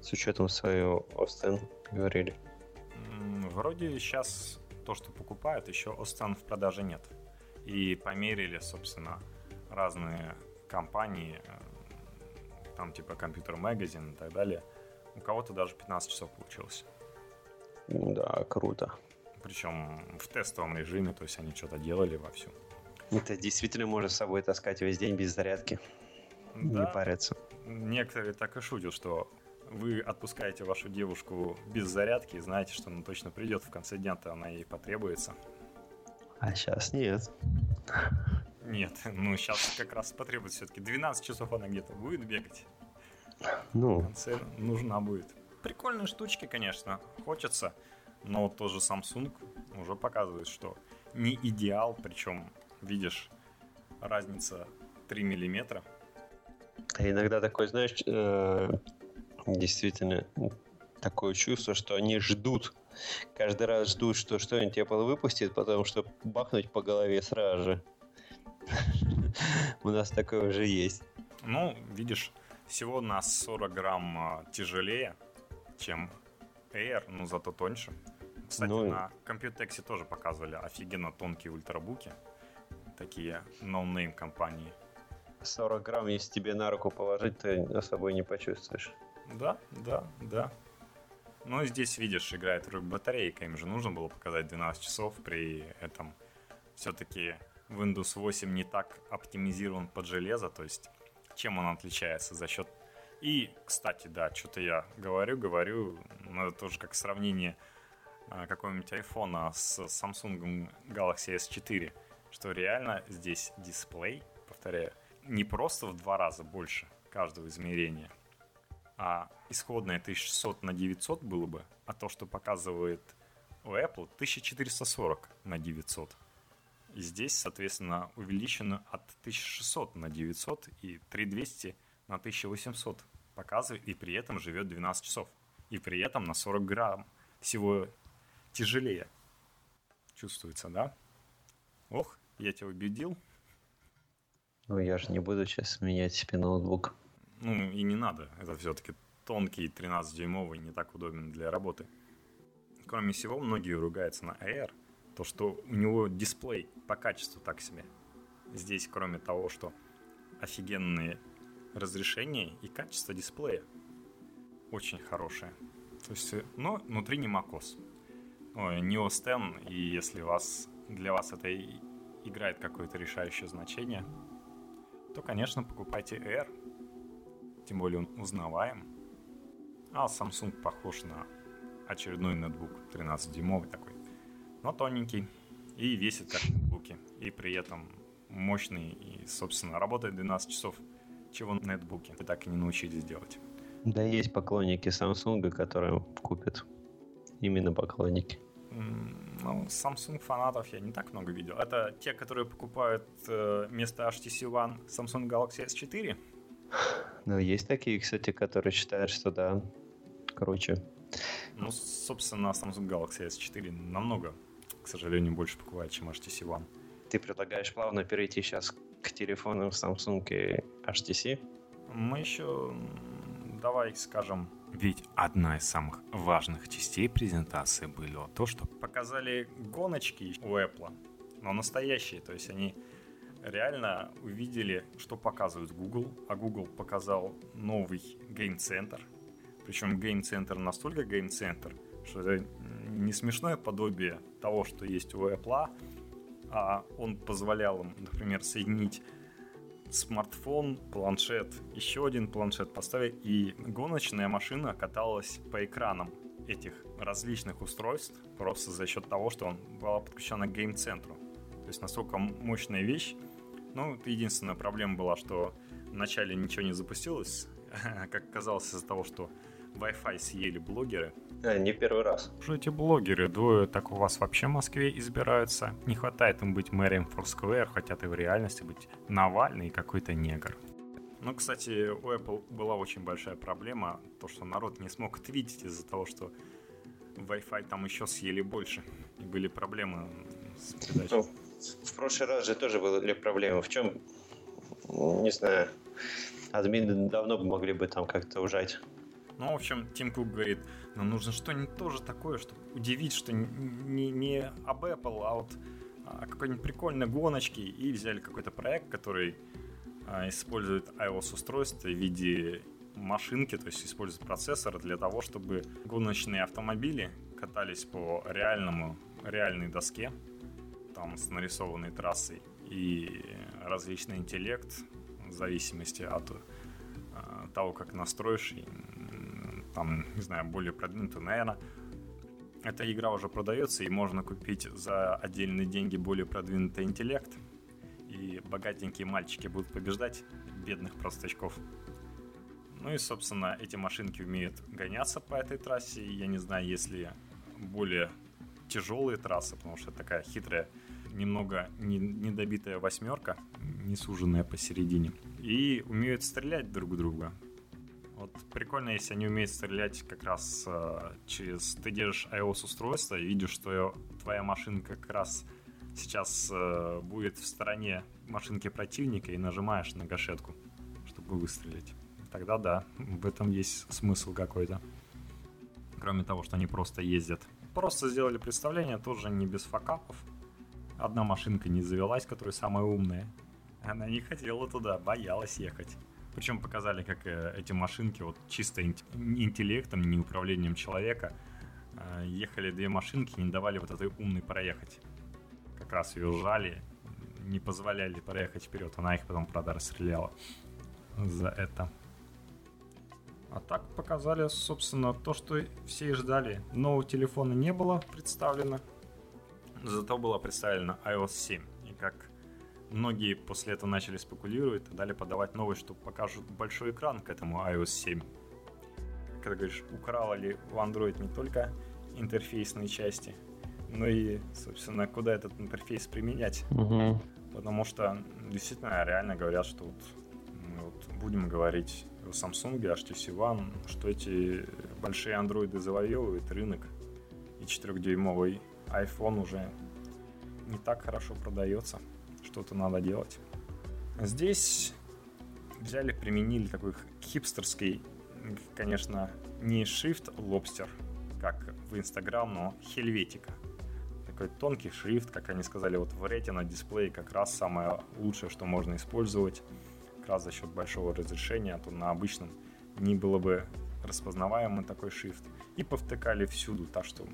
с учетом своего Osten говорили. Вроде сейчас то, что покупают, еще Osten в продаже нет. И померили, собственно, разные компании, там типа Computer Magazine и так далее. У кого-то даже пятнадцать часов получилось. Да, круто. Причем в тестовом режиме, то есть они что-то делали вовсю. Это действительно можно с собой таскать весь день без зарядки. Да. Не париться. Некоторые так и шутят, что вы отпускаете вашу девушку без зарядки и знаете, что она точно придет в конце дня-то, она ей потребуется. А сейчас нет. Нет, ну сейчас как раз потребуется все-таки. двенадцать часов она где-то будет бегать. Ну. В конце нужна будет. Прикольные штучки, конечно, хочется. Но вот тоже Samsung уже показывает, что не идеал. Причем, видишь, разница три миллиметра. А иногда такой, знаешь, э- действительно такое чувство, что они ждут, каждый раз ждут, что что-нибудь Apple выпустит, потому что бахнуть по голове сразу же. У нас такое уже есть. Ну, видишь, всего на сорок грамм тяжелее, чем Air, но зато тоньше. Кстати, ну, на Computex тоже показывали офигенно тонкие ультрабуки. Такие no-name компании. сорок грамм, если тебе на руку положить, ты с собой не почувствуешь. Да, да, да. Ну и здесь, видишь, играет роль батарейка. Им же нужно было показать двенадцать часов. При этом все-таки Windows восемь не так оптимизирован под железо. То есть чем он отличается за счет... И, кстати, да, что-то я говорю, говорю. Ну, это тоже как сравнение какого-нибудь айфона с Samsung Galaxy эс четыре. Что реально здесь дисплей, повторяю, не просто в два раза больше каждого измерения, а исходное тысяча шестьсот на девятьсот было бы, а то, что показывает у Apple, тысяча четыреста сорок на девятьсот. И здесь, соответственно, увеличено от тысяча шестьсот на девятьсот и три тысячи двести на тысяча восемьсот показывает, и при этом живет двенадцать часов. И при этом на сорок грамм всего тяжелее. Чувствуется, да? Ох, я тебя убедил. Ну, я же не буду сейчас менять себе ноутбук. Ну, и не надо. Это все-таки тонкий тринадцатидюймовый не так удобен для работы. Кроме всего, многие ругаются на Air, то что у него дисплей по качеству так себе. Здесь, кроме того, что офигенные разрешения и качество дисплея очень хорошее. То есть, но внутри не macOS, не Osten, и если вас, для вас это и играет какое-то решающее значение, то, конечно, покупайте Air, тем более он узнаваем. А Samsung похож на очередной ноутбук тринадцатидюймовый такой, но тоненький и весит как ноутбуки, и при этом мощный, и, собственно, работает двенадцать часов, чего на ноутбуке вы так и не научились делать. Да, есть поклонники Samsung, которые купят. Именно поклонники. Ну, Samsung фанатов я не так много видел. Это те, которые покупают э, вместо эйч ти си One Samsung Galaxy эс четыре. Ну, есть такие, кстати, которые считают, что да, круче. Ну, собственно, Samsung Galaxy эс четыре намного, к сожалению, больше покупает, чем эйч ти си One. Ты предлагаешь плавно перейти сейчас к телефонам Samsung и эйч ти си? Мы еще... Давай скажем, ведь одна из самых важных частей презентации было то, что показали гоночки у Apple, но настоящие, то есть они реально увидели, что показывают Google, а Google показал новый Game Center, причем Game Center настолько Game Center, что это не смешное подобие того, что есть у Apple, а он позволял им, например, соединить смартфон, планшет, еще один планшет поставили, и гоночная машина каталась по экранам этих различных устройств просто за счет того, что он была подключена к гейм-центру. То есть настолько мощная вещь. Ну, единственная проблема была, что вначале ничего не запустилось, как оказалось, из-за того, что Wi-Fi съели блогеры. Да, не первый раз. Что эти блогеры, двое так у вас вообще в Москве избираются. Не хватает им быть мэрием Форсквер, хотят и в реальности быть Навальный и какой-то негр. Ну, кстати, у Apple была очень большая проблема, то, что народ не смог твитить из-за того, что Wi-Fi там еще съели больше. И были проблемы с передачей. Ну, в прошлый раз же тоже были проблемы. В чем? Не знаю. Админы давно могли бы там как-то ужать. Ну, в общем, Тим Кук говорит, нам нужно что-нибудь тоже такое, чтобы удивить, что не, не об Apple, а вот о какой-нибудь прикольной гоночке. И взяли какой-то проект, который а, использует iOS-устройство в виде машинки, то есть использует процессор для того, чтобы гоночные автомобили катались по реальному, реальной доске, там с нарисованной трассой, и различный интеллект в зависимости от а, того, как настроишь, там, не знаю, более продвинутый, наверное. Эта игра уже продается, и можно купить за отдельные деньги более продвинутый интеллект. И богатенькие мальчики будут побеждать бедных простачков. Ну и, собственно, эти машинки умеют гоняться по этой трассе. Я не знаю, если более тяжелые трассы, потому что это такая хитрая, немного недобитая восьмерка, не суженная посередине. И умеют стрелять друг в друга. Вот прикольно, если они умеют стрелять как раз э, через... Ты держишь iOS-устройство и видишь, что твоя, твоя машинка как раз сейчас э, будет в стороне машинки противника, и нажимаешь на гашетку, чтобы выстрелить. Тогда да, в этом есть смысл какой-то. Кроме того, что они просто ездят. Просто сделали представление, тоже не без факапов. Одна машинка не завелась, которая самая умная. Она не хотела туда, боялась ехать. Причем показали, как эти машинки вот чисто не интеллектом, не управлением человека. Ехали две машинки, не давали вот этой умной проехать. Как раз ее жали, не позволяли проехать вперед. Она их потом, правда, расстреляла за это. А так показали, собственно, то, что все и ждали. Нового телефона не было представлено. Зато было представлено iOS семь. И как... Многие после этого начали спекулировать и дали подавать новость, что покажут большой экран к этому iOS семь. Когда говоришь, украла ли в Android не только интерфейсные части, но и, собственно, куда этот интерфейс применять. Угу. Потому что действительно реально говорят, что вот мы вот будем говорить о Samsung, эйч ти си One, что эти большие андроиды завоевывают рынок, и четырёхдюймовый iPhone уже не так хорошо продается. Что-то надо делать. Здесь взяли, применили такой хипстерский конечно, не Shift Lobster, как в Instagram, но Хельветика. Такой тонкий шрифт, как они сказали, вот в Retina дисплее как раз самое лучшее, что можно использовать, как раз за счет большого разрешения, а то на обычном не было бы распознаваемый такой шрифт. И повтыкали всюду, так что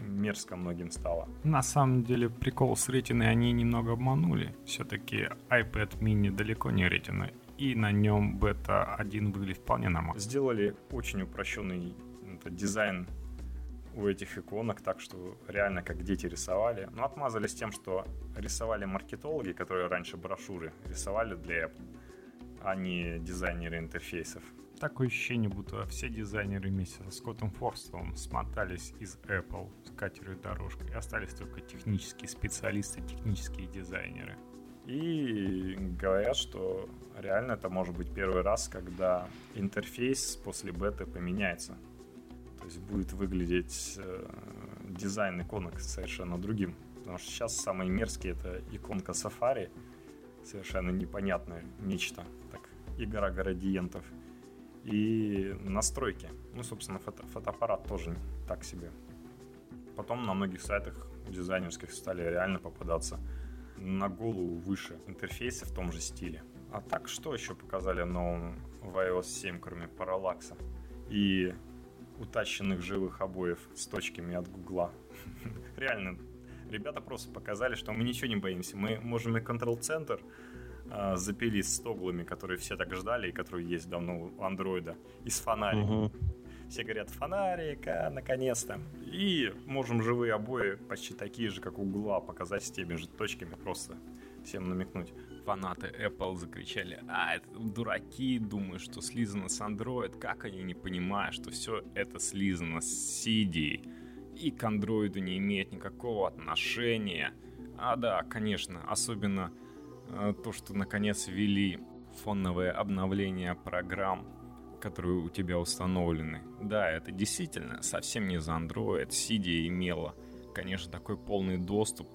мерзко многим стало. На самом деле прикол с Retina они немного обманули. Все-таки iPad mini далеко не Retina, и на нем бета один выглядит вполне нормально. Сделали очень упрощенный это, дизайн у этих иконок, так что реально как дети рисовали. Но отмазались тем, что рисовали маркетологи, которые раньше брошюры рисовали для Apple, а не дизайнеры интерфейсов. Такое ощущение, будто все дизайнеры вместе со Скоттом Форстовым смотались из Apple с катерой дорожкой, и остались только технические специалисты, технические дизайнеры. И говорят, что реально это может быть первый раз, когда интерфейс после беты поменяется. То есть будет выглядеть э, дизайн иконок совершенно другим. Потому что сейчас самые мерзкие — это иконка Safari, совершенно непонятное нечто, так, игра градиентов. И настройки. Ну, собственно, фото, фотоаппарат тоже так себе. Потом на многих сайтах дизайнерских стали реально попадаться на голову выше интерфейсы в том же стиле. А так, что еще показали новому в ай о эс семь, кроме параллакса и утащенных живых обоев с точками от Гугла? Реально, ребята просто показали, что мы ничего не боимся. Мы можем и контрол-центр запили с тоглами, которые все так ждали и которые есть давно у андроида, и с фонариком. Угу. Все говорят: фонарик, а, наконец-то. И можем живые обои почти такие же, как у Гугла, показать с теми же точками, просто всем намекнуть. Фанаты Apple закричали: а, это дураки, думают, что слизано с Android. Как они не понимают, что все это слизано с си ди и к андроиду не имеет никакого отношения? А да, конечно, особенно то, что наконец ввели фоновое обновление программ, которые у тебя установлены. Да, это действительно совсем не за Android. си ди имела, конечно, такой полный доступ,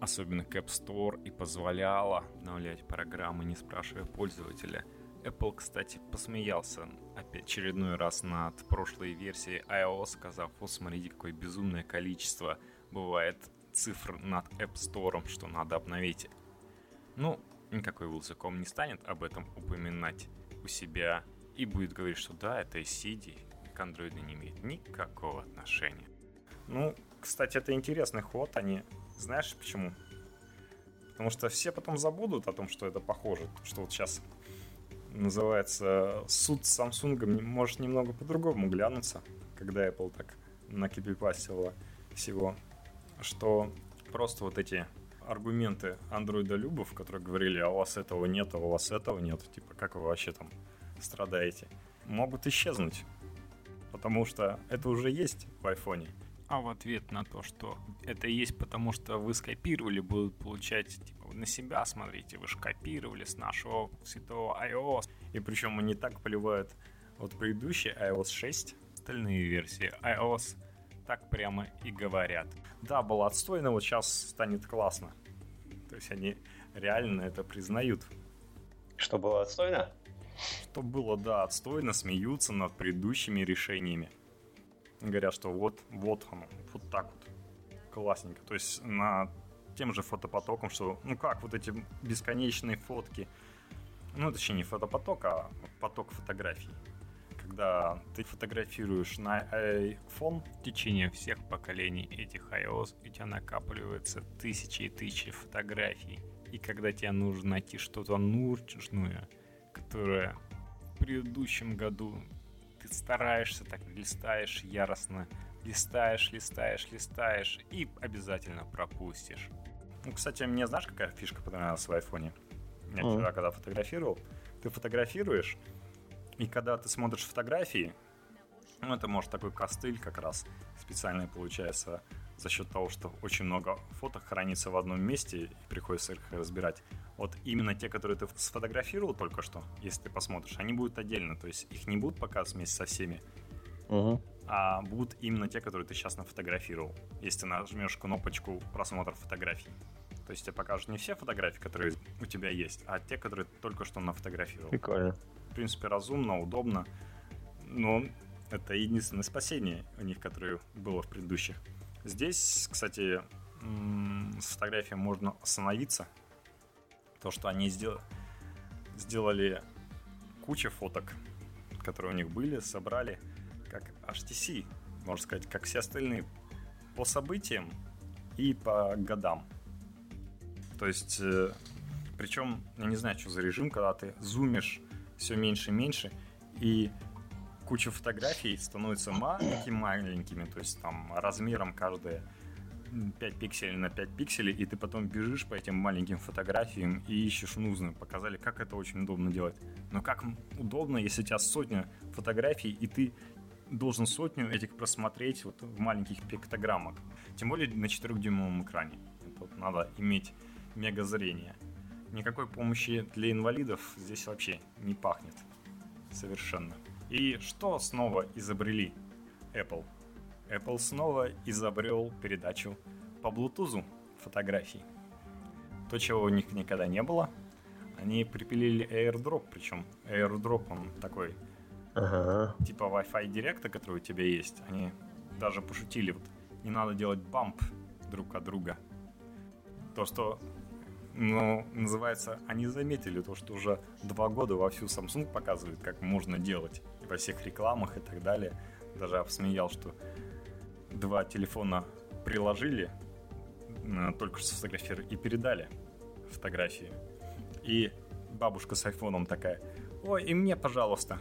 особенно к App Store, и позволяла обновлять программы, не спрашивая пользователя. Apple, кстати, посмеялся опять очередной раз над прошлой версией iOS, сказав: вот смотрите, какое безумное количество бывает цифр над App Store, что надо обновить. Ну, никакой Вилсаком не станет об этом упоминать у себя и будет говорить, что да, это си ди к андроиду не имеет никакого отношения. Ну, кстати, это интересный ход. Они, знаешь почему? Потому что все потом забудут о том, что это похоже, что вот сейчас называется суд с Samsung, может немного по-другому глянуться, когда Apple так накипипастила всего, что просто вот эти аргументы андроидолюбов, которые говорили: а у вас этого нет, а у вас этого нет, типа, как вы вообще там страдаете, могут исчезнуть, потому что это уже есть в айфоне. А в ответ на то, что это есть, потому что вы скопировали, будут получать, типа, на себя: смотрите, вы же копировали с нашего святого iOS. И причем они так поливают вот предыдущие ай о эс шесть, остальные версии iOS так прямо и говорят: да, было отстойно, вот сейчас станет классно. То есть они реально это признают. Что было отстойно? Что было, да, отстойно, смеются над предыдущими решениями. Говорят, что вот, вот оно, вот так вот, классненько. То есть на тем же фотопотоком, что, ну как, вот эти бесконечные фотки, ну точнее не фотопоток, а поток фотографий. Когда ты фотографируешь на iPhone, в течение всех поколений этих iOS у тебя накапливаются тысячи и тысячи фотографий. И когда тебе нужно найти что-то нужное, которое в предыдущем году ты стараешься, так листаешь яростно, листаешь, листаешь, листаешь и обязательно пропустишь. Ну, кстати, мне знаешь, какая фишка понравилась в айфоне? Я mm-hmm. вчера, когда фотографировал, ты фотографируешь, и когда ты смотришь фотографии, ну это может такой костыль как раз специальный получается за счет того, что очень много фото хранится в одном месте и приходится их разбирать. Вот именно те, которые ты сфотографировал только что, если ты посмотришь, они будут отдельно, то есть их не будут показывать вместе со всеми, угу. а будут именно те, которые ты сейчас нафотографировал. Если ты нажмешь кнопочку просмотр фотографий, то есть тебе покажут не все фотографии, которые у тебя есть, а те, которые ты только что нафотографировал. Прикольно. В принципе, разумно, удобно. но это единственное спасение у них, которое было в предыдущих. Здесь, кстати, с фотографией можно остановиться. То, что они сделали, сделали кучу фоток, которые у них были, собрали как эйч ти си, можно сказать, как все остальные, по событиям и по годам. То есть, причем, я не знаю, что за режим, когда ты зумишь все меньше и меньше, и куча фотографий становится маленькими-маленькими, то есть там размером каждая пять пикселей на пять пикселей, и ты потом бежишь по этим маленьким фотографиям и ищешь нужную. Показали, как это очень удобно делать. Но как удобно, если у тебя сотня фотографий, и ты должен сотню этих просмотреть вот в маленьких пиктограммах. Тем более на четырёхдюймовом экране. Тут надо иметь мегазрение. Никакой помощи для инвалидов здесь вообще не пахнет. Совершенно. И что снова изобрели Apple? Apple снова изобрел передачу по Bluetooth фотографий. То, чего у них никогда не было. Они припилили AirDrop, причем AirDrop он такой, ага, типа Wi-Fi директа, который у тебя есть. Они даже пошутили, вот, не надо делать бамп друг от друга. То, что, ну, называется, они заметили то, что уже два года вовсю Samsung показывает, как можно делать во всех рекламах и так далее. Даже обсмеял, что два телефона приложили, только что сфотографировали, и передали фотографии. И бабушка с айфоном такая: ой, и мне, пожалуйста.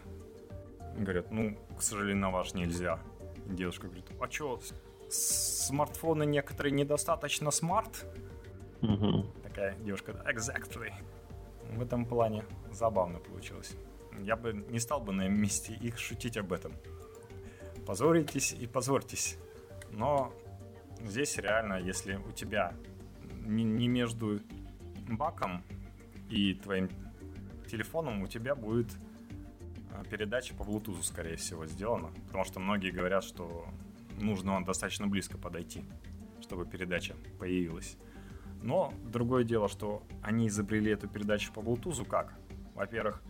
Говорят, ну, к сожалению, на ваш нельзя. Девушка говорит: а что, смартфоны некоторые недостаточно смарт? Угу. Такая девушка: exactly. В этом плане забавно получилось. Я бы не стал бы на месте их шутить об этом. Позоритесь и позорьтесь. Но здесь реально, если у тебя не между баком и твоим телефоном, у тебя будет передача по Bluetooth, скорее всего, сделана. Потому что многие говорят, что нужно достаточно близко подойти, чтобы передача появилась. Но другое дело, что они изобрели эту передачу по Bluetooth как? Во-первых,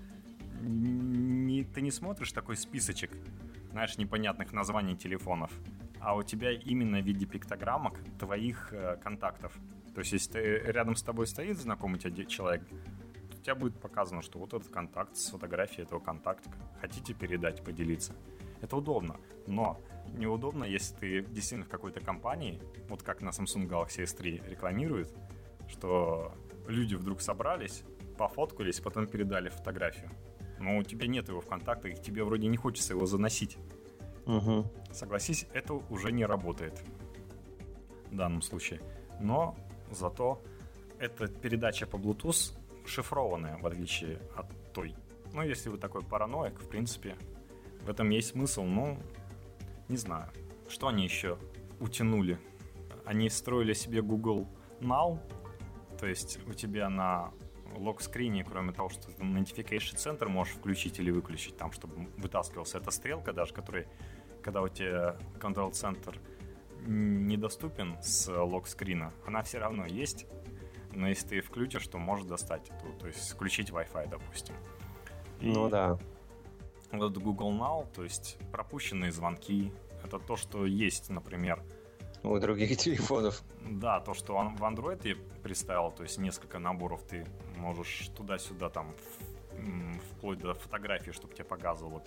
не, ты не смотришь такой списочек, знаешь, непонятных названий телефонов, а у тебя именно в виде пиктограммок твоих э, контактов. То есть, если ты, рядом с тобой стоит знакомый тебе человек, то у тебя будет показано, что вот этот контакт с фотографией этого контакта. Хотите передать, поделиться? Это удобно, но неудобно, если ты действительно в какой-то компании, вот как на Samsung Galaxy эс три рекламируют, что люди вдруг собрались, пофоткались, потом передали фотографию. Но у тебя нет его в контактах, и тебе вроде не хочется его заносить. Угу. Согласись, это уже не работает в данном случае. Но зато эта передача по Bluetooth шифрованная, в отличие от той. Ну, если вы такой параноик, в принципе, в этом есть смысл, но не знаю. Что они еще утянули? Они строили себе Google Now, то есть у тебя на локскрине, кроме того, что ты notification center можешь включить или выключить, там, чтобы вытаскивался эта стрелка, даже которая, когда у тебя control center недоступен с локскрина, она все равно есть, но если ты включишь, то можешь достать эту, то есть включить Wi-Fi, допустим. И ну да. Вот Google Now, то есть пропущенные звонки, это то, что есть, например, у других телефонов. Да, то, что в Android я представил, то есть несколько наборов ты можешь туда-сюда, там, вплоть до фотографии, чтобы тебе показывало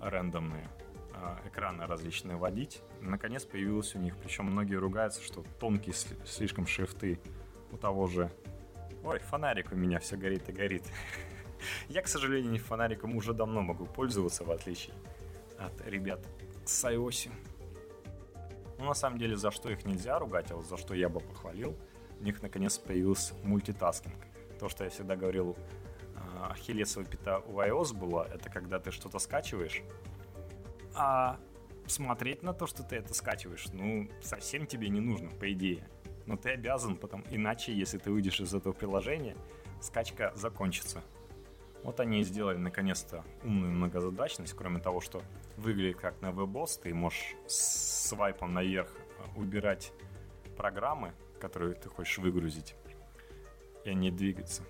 рандомные э, экраны различные водить. Наконец появилось у них, причем многие ругаются, что тонкие слишком шрифты у того же. Ой, фонарик у меня все горит и горит. Я, к сожалению, фонариком уже давно могу пользоваться, в отличие от ребят с iOS. Ну, на самом деле, за что их нельзя ругать, а вот за что я бы похвалил, у них наконец появился мультитаскинг. То, что я всегда говорил, ахиллесова пята у iOS была, это когда ты что-то скачиваешь, а смотреть на то, что ты это скачиваешь, ну, совсем тебе не нужно, по идее. Но ты обязан потом, иначе, если ты выйдешь из этого приложения, скачка закончится. Вот они и сделали, наконец-то, умную многозадачность. Кроме того, что выглядит как на WebOS, ты можешь с свайпом наверх убирать программы, которые ты хочешь выгрузить, и они двигаются.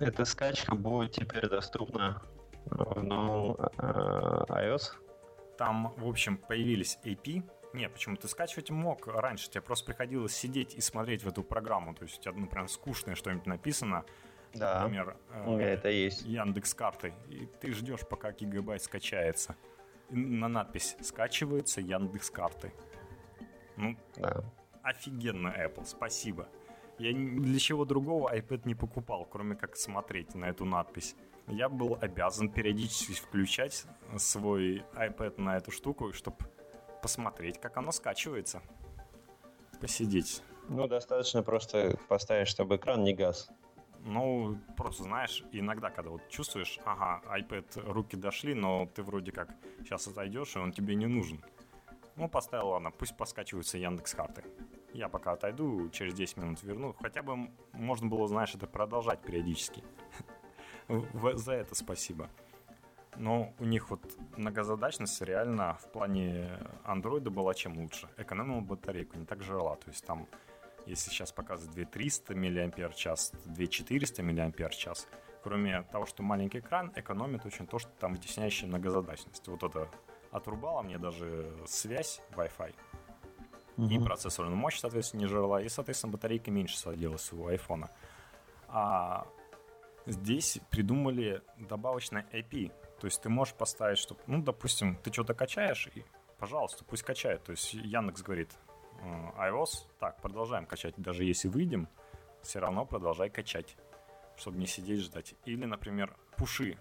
Эта скачка будет теперь доступна в новом iOS? Там, в общем, появились эй пи. Нет, почему? Ты скачивать мог раньше. Тебе просто приходилось сидеть и смотреть в эту программу. То есть у тебя, ну, прям скучное что-нибудь написано. Да, например, э, это есть Яндекс.Карты. И ты ждешь, пока гигабайт скачается. И на надпись «Скачивается Яндекс.Карты». Ну, да. Офигенно, Apple, спасибо. Я для чего другого iPad не покупал, кроме как смотреть на эту надпись. Я был обязан периодически включать свой iPad на эту штуку, чтобы посмотреть, как оно скачивается. Посидеть. Ну, достаточно просто поставить, чтобы экран не гас. Ну, просто, знаешь, иногда, когда вот чувствуешь, ага, iPad, руки дошли, но ты вроде как сейчас отойдешь, и он тебе не нужен. Ну, поставил, ладно, пусть поскачиваются Яндекс.Карты. Я пока отойду, через десять минут верну. Хотя бы можно было, знаешь, это продолжать периодически. За это спасибо. Но у них вот многозадачность реально в плане андроида была чем лучше. Экономила батарейку, не так жрала. То есть там, если сейчас показывают две тысячи триста миллиампер-часов, две тысячи четыреста миллиампер-часов, кроме того, что маленький экран, экономит очень то, что там вытесняющая многозадачность. Вот это отрубало мне даже связь Wi-Fi. Угу. И процессорную мощь, соответственно, не жрала. И, соответственно, батарейка меньше садилась у айфона. А здесь придумали добавочное эй пи. То есть ты можешь поставить, чтобы, ну, допустим, ты что-то качаешь, и, пожалуйста, пусть качает. То есть Яндекс говорит, iOS, так, продолжаем качать. Даже если выйдем, все равно продолжай качать, чтобы не сидеть ждать. Или, например, пуши.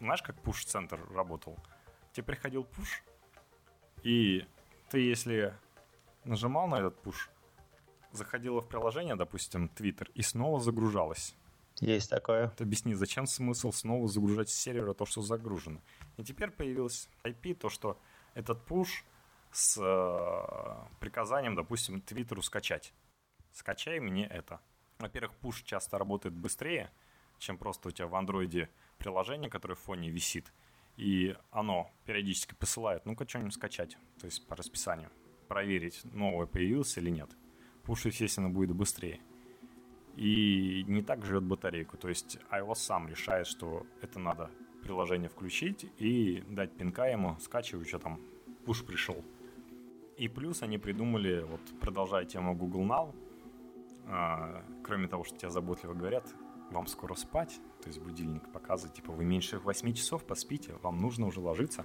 Знаешь, как пуш-центр работал? Тебе приходил пуш, и ты, если нажимал на этот пуш, заходила в приложение, допустим, Twitter, и снова загружалась. Есть такое. Вот объясни, зачем смысл снова загружать с сервера то, что загружено? И теперь появилось эй пи, то, что этот пуш с э, приказанием, допустим, Твиттеру скачать. Скачай мне это. Во-первых, пуш часто работает быстрее, чем просто у тебя в андроиде приложение, которое в фоне висит. И оно периодически посылает, ну-ка, что-нибудь скачать, то есть по расписанию. Проверить, новое появилось или нет. Пуш, естественно, будет быстрее. И не так жрет батарейку. То есть iOS сам решает, что это надо приложение включить и дать пинка ему, скачиваю, что там, пуш пришел. И плюс они придумали, вот продолжая тему Google Now, а, кроме того, что тебя заботливо говорят, вам скоро спать, то есть будильник показывает, типа вы меньше восемь часов поспите, вам нужно уже ложиться.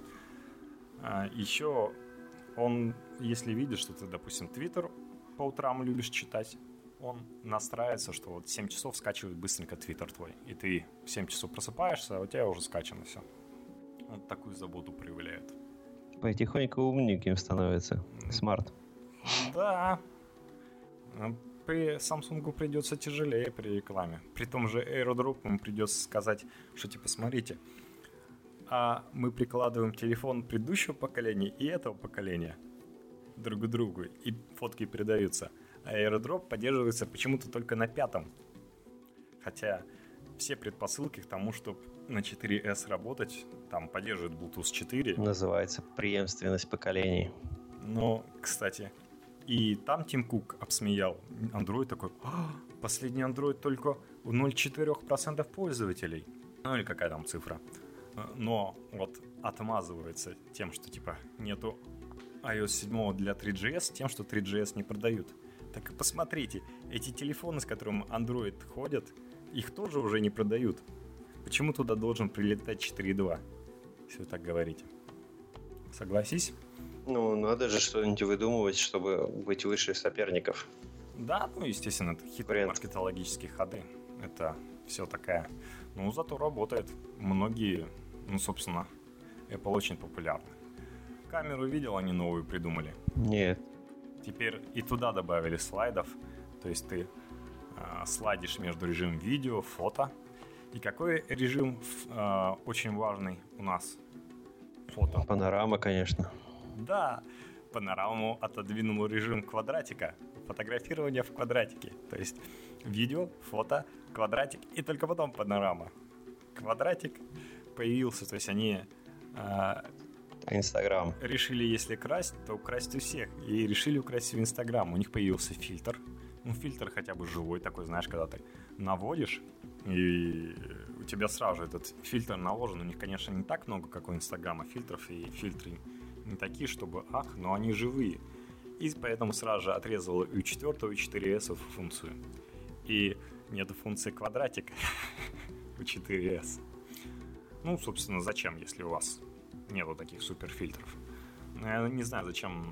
А, еще он, если видит, что ты, допустим, Twitter по утрам любишь читать, он настраивается, что вот семь часов скачивает быстренько твиттер твой. И ты в семь часов просыпаешься, а у тебя уже скачано все. Вот такую заботу проявляет. Потихоньку умненьким становится. Смарт. Да. При Samsung придется тяжелее при рекламе. При том же AirDrop ему придется сказать, что типа смотрите, а мы прикладываем телефон предыдущего поколения и этого поколения друг к другу, и фотки передаются. А AirDrop поддерживается почему-то только на пятом. Хотя все предпосылки к тому, чтобы на четыре эс работать, там поддерживает Bluetooth четыре. Называется преемственность поколений. Но, кстати, и там Тим Кук обсмеял Android такой, последний Android только у ноль целых четыре десятых процента пользователей. Ну или какая там цифра. Но вот отмазывается тем, что типа нету ай о эс семь для три джи эс, тем, что три джи эс не продают. Так и посмотрите, эти телефоны, с которыми Android ходят, их тоже уже не продают. Почему туда должен прилетать четыре два, если вы так говорите? Согласись? Ну, надо же что-нибудь выдумывать, чтобы быть выше соперников. Да, ну, естественно, это хитрые маркетологические ходы. Это все такая. Ну, зато работает. Многие, ну, собственно, Apple очень популярны. Камеру видел, они новую придумали? Нет. Теперь и туда добавили слайдов. То есть ты э, слайдишь между режимом видео, фото. И какой режим э, очень важный у нас? Фото. Панорама, конечно. Да, панораму отодвинул режим квадратика. Фотографирование в квадратике. То есть видео, фото, квадратик и только потом панорама. Квадратик появился, то есть они... Э, Инстаграм. Решили, если красть, то украсть у всех. И решили украсть в Инстаграм. У них появился фильтр. Ну, фильтр хотя бы живой такой, знаешь, когда ты наводишь, и у тебя сразу же этот фильтр наложен. У них, конечно, не так много, как у Инстаграма, фильтров, и фильтры не такие, чтобы ах, но они живые. И поэтому сразу же отрезал и четвертого, и четыре эс функцию. И нет функции квадратик у четыре эс. Ну, собственно, зачем, если у вас нету таких суперфильтров? Я не знаю, зачем.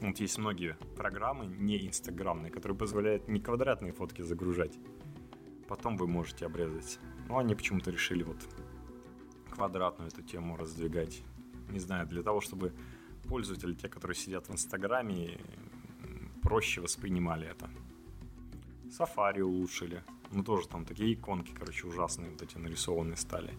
Вот есть многие программы не инстаграмные, которые позволяют не квадратные фотки загружать. Потом вы можете обрезать. Но они почему-то решили вот квадратную эту тему раздвигать. Не знаю, для того, чтобы пользователи, те, которые сидят в Инстаграме, проще воспринимали это. Safari улучшили. Ну, тоже там такие иконки, короче, ужасные вот эти нарисованные стали.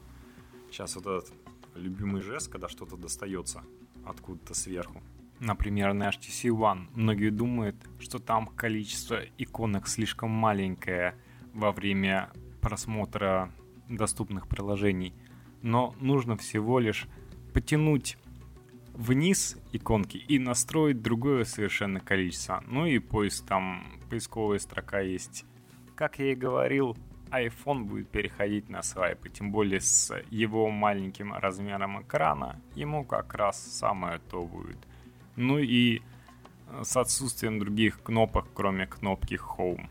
Сейчас вот этот любимый жест, когда что-то достается откуда-то сверху. Например, на эйч ти си One многие думают, что там количество иконок слишком маленькое во время просмотра доступных приложений. Но нужно всего лишь потянуть вниз иконки и настроить другое совершенно количество. Ну и поиск, там поисковая строка есть. Как я и говорил, iPhone будет переходить на свайпы, тем более с его маленьким размером экрана ему как раз самое то будет. Ну и с отсутствием других кнопок, кроме кнопки Home.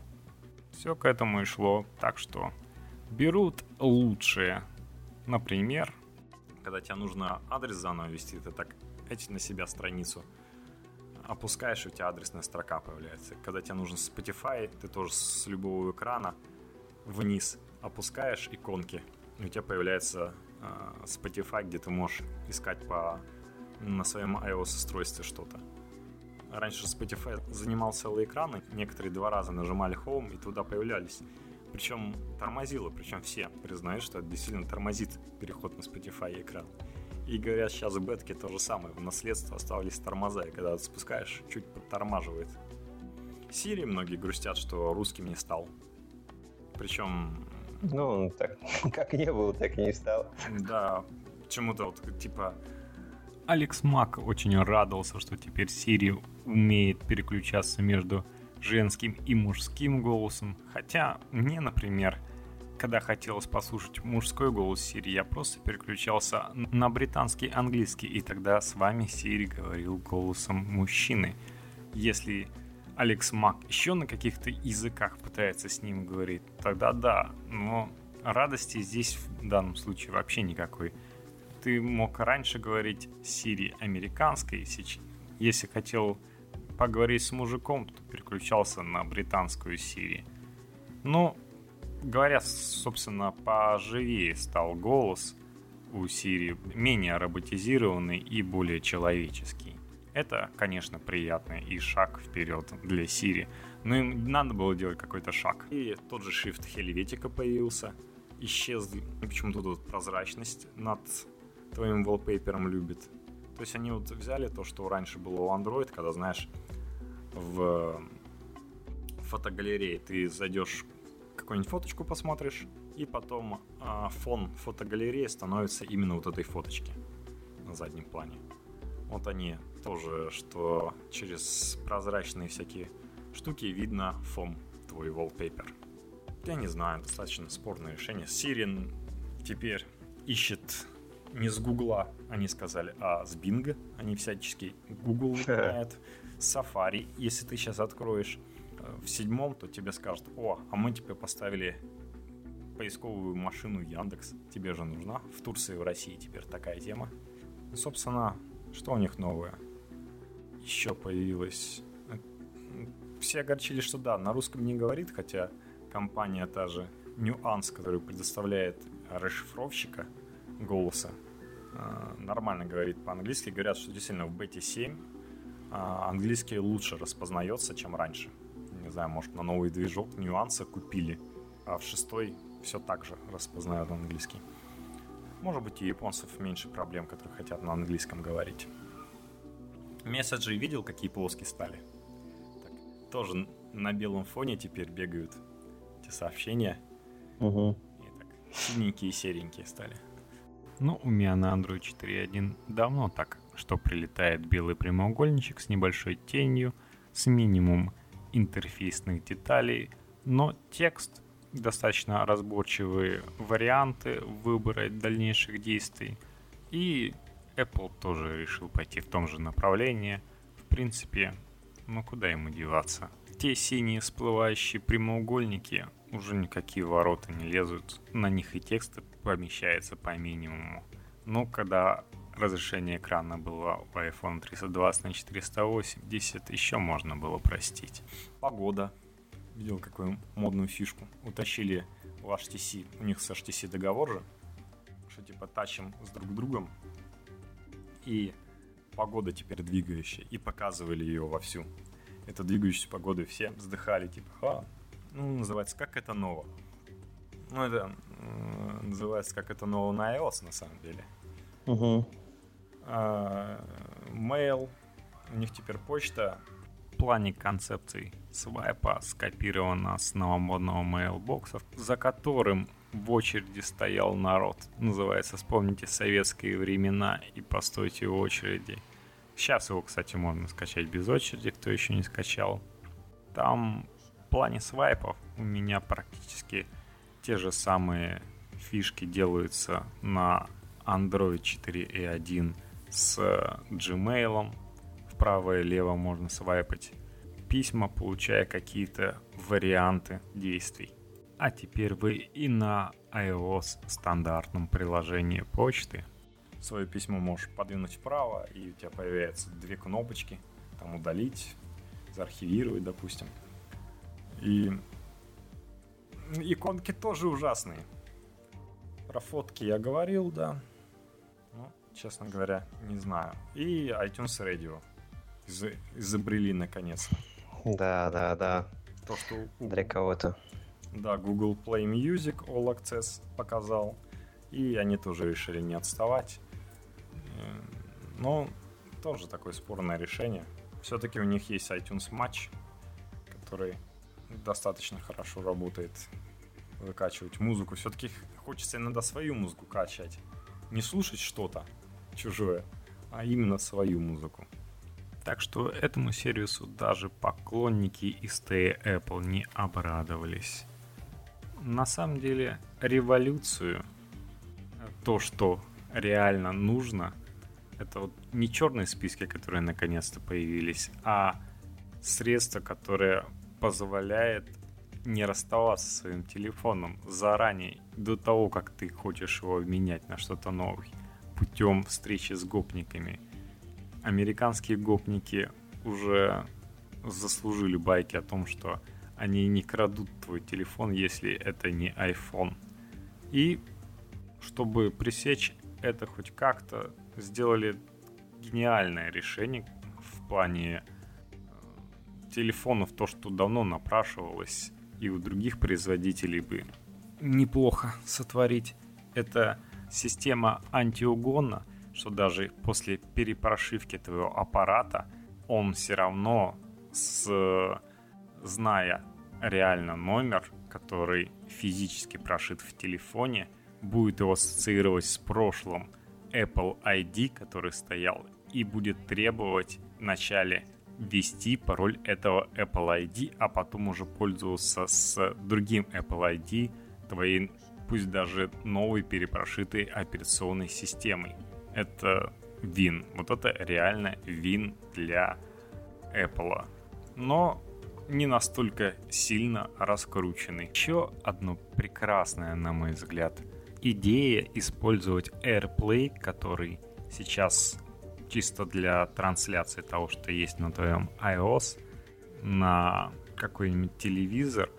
Все к этому и шло. Так что берут лучшие. Например, когда тебе нужно адрес заново ввести, ты так эти на себя страницу опускаешь, и у тебя адресная строка появляется. Когда тебе нужен Spotify, ты тоже с любого экрана вниз опускаешь иконки, и у тебя появляется э, Spotify, где ты можешь искать по... на своем iOS-устройстве что-то. Раньше Spotify занимал целые экраны, некоторые два раза нажимали Home и туда появлялись. Причем тормозило, причем все признают, что это действительно тормозит переход на Spotify экран. И говорят, сейчас в бетке то же самое, в наследство оставались тормоза, и когда спускаешь, чуть подтормаживает. Siri многие грустят, что русским не стал. Причем... Ну, так, как не было, так и не стал. Да, почему-то вот типа... Алекс Мак очень радовался, что теперь Siri умеет переключаться между женским и мужским голосом. Хотя мне, например, когда хотелось послушать мужской голос Siri, я просто переключался на британский английский, и тогда с вами Siri говорил голосом мужчины. Если Алекс Мак еще на каких-то языках пытается с ним говорить, тогда да, но радости здесь в данном случае вообще никакой. Ты мог раньше говорить Siri американской, если хотел поговорить с мужиком, то переключался на британскую Siri. Ну, говоря, собственно, поживее стал голос у Siri, менее роботизированный и более человеческий. Это, конечно, приятно и шаг вперед для Siri, но им надо было делать какой-то шаг. И тот же Shift Helvetica появился, исчез почему-то тут прозрачность над... твоим wallpaper'ом любит. То есть они вот взяли то, что раньше было у Android, когда, знаешь, в фотогалерее ты зайдешь, какую-нибудь фоточку посмотришь, и потом э, фон фотогалереи становится именно вот этой фоточки на заднем плане. Вот они тоже, что через прозрачные всякие штуки видно фон твой wallpaper. Я не знаю, достаточно спорное решение. Siri теперь ищет... Не с Гугла, они сказали, а с Бинга. Они всячески Google выполняют. Safari, если ты сейчас откроешь в седьмом, то тебе скажут: о, а мы тебе поставили поисковую машину Яндекс. Тебе же нужна. В Турции и в России теперь такая тема. Ну, собственно, что у них новое? Еще появилось. Все огорчились, что да, на русском не говорит, хотя компания та же Nuance, которая предоставляет расшифровщика голоса, нормально говорит по-английски. Говорят, что действительно в бете семь английский лучше распознается, чем раньше. Не знаю, может, на новый движок нюансы купили, а в шестой все так же распознают английский. Может быть, у японцев меньше проблем, которые хотят на английском говорить. Месседжи видел, какие плоские стали? Так, тоже на белом фоне теперь бегают эти сообщения. Угу. И так, синенькие и серенькие стали. Но у меня на Android четыре точка один давно так, что прилетает белый прямоугольничек с небольшой тенью, с минимум интерфейсных деталей, но текст достаточно разборчивые варианты выбора дальнейших действий. И Apple тоже решил пойти в том же направлении. В принципе, ну куда ему деваться? Те синие всплывающие прямоугольники уже никакие ворота не лезут. На них и текст помещается по минимуму. Но когда разрешение экрана было у iPhone триста двадцать на четыреста восемьдесят, еще можно было простить. Погода. Видел какую модную фишку? Утащили у эйч ти си, у них с эйч ти си договор же, что типа тачим с друг другом. И погода теперь двигающая. И показывали ее вовсю. Эту двигающуюся погоду все вздыхали. Типа, а, ну, называется, как это ново. Ну, это э, называется, как это ново на iOS, на самом деле. Угу. А, mail. У них теперь почта. В плане концепций свайпа скопирована с новомодного mailbox, за которым в очереди стоял народ. Называется «Вспомните советские времена и постойте в очереди». Сейчас его, кстати, можно скачать без очереди, кто еще не скачал. Там в плане свайпов у меня практически те же самые фишки делаются на Android четыре и один с Gmail. Вправо и лево можно свайпать письма, получая какие-то варианты действий. А теперь вы и на iOS стандартном приложении почты свое письмо можешь подвинуть вправо, и у тебя появляются две кнопочки. Там удалить, заархивировать, допустим. И иконки тоже ужасные. Про фотки я говорил, да. Ну, честно говоря, не знаю. И iTunes Radio Из- изобрели наконец. Да, да, да. То, что у... для кого-то. Да, Google Play Music All Access показал. И они тоже решили не отставать. Но тоже такое спорное решение. Все-таки у них есть iTunes Match, который достаточно хорошо работает. Выкачивать музыку. Все-таки хочется иногда свою музыку качать. Не слушать что-то чужое, а именно свою музыку. Так что этому сервису даже поклонники из ТЭ Apple не обрадовались. На самом деле революцию, то, что реально нужно, это вот не черные списки, которые наконец-то появились, а средство, которое позволяет не расставаться со своим телефоном заранее, до того, как ты хочешь его менять на что-то новое, путем встречи с гопниками. Американские гопники уже заслужили байки о том, что они не крадут твой телефон, если это не iPhone. И чтобы пресечь это хоть как-то, сделали гениальное решение в плане телефонов, то, что давно напрашивалось и у других производителей бы неплохо сотворить. Это система антиугона, что даже после перепрошивки твоего аппарата он все равно, с, зная реально номер, который физически прошит в телефоне, будет его ассоциировать с прошлым Apple ай ди, который стоял, и будет требовать вначале ввести пароль этого Apple ай ди, а потом уже пользоваться с другим Apple ай ди твоей, пусть даже новой перепрошитой операционной системой. Это вин. Вот это реально вин для Apple. Но не настолько сильно раскрученный. Еще одно прекрасное, на мой взгляд, идея использовать AirPlay, который сейчас чисто для трансляции того, что есть на твоем iOS, на какой-нибудь телевизор.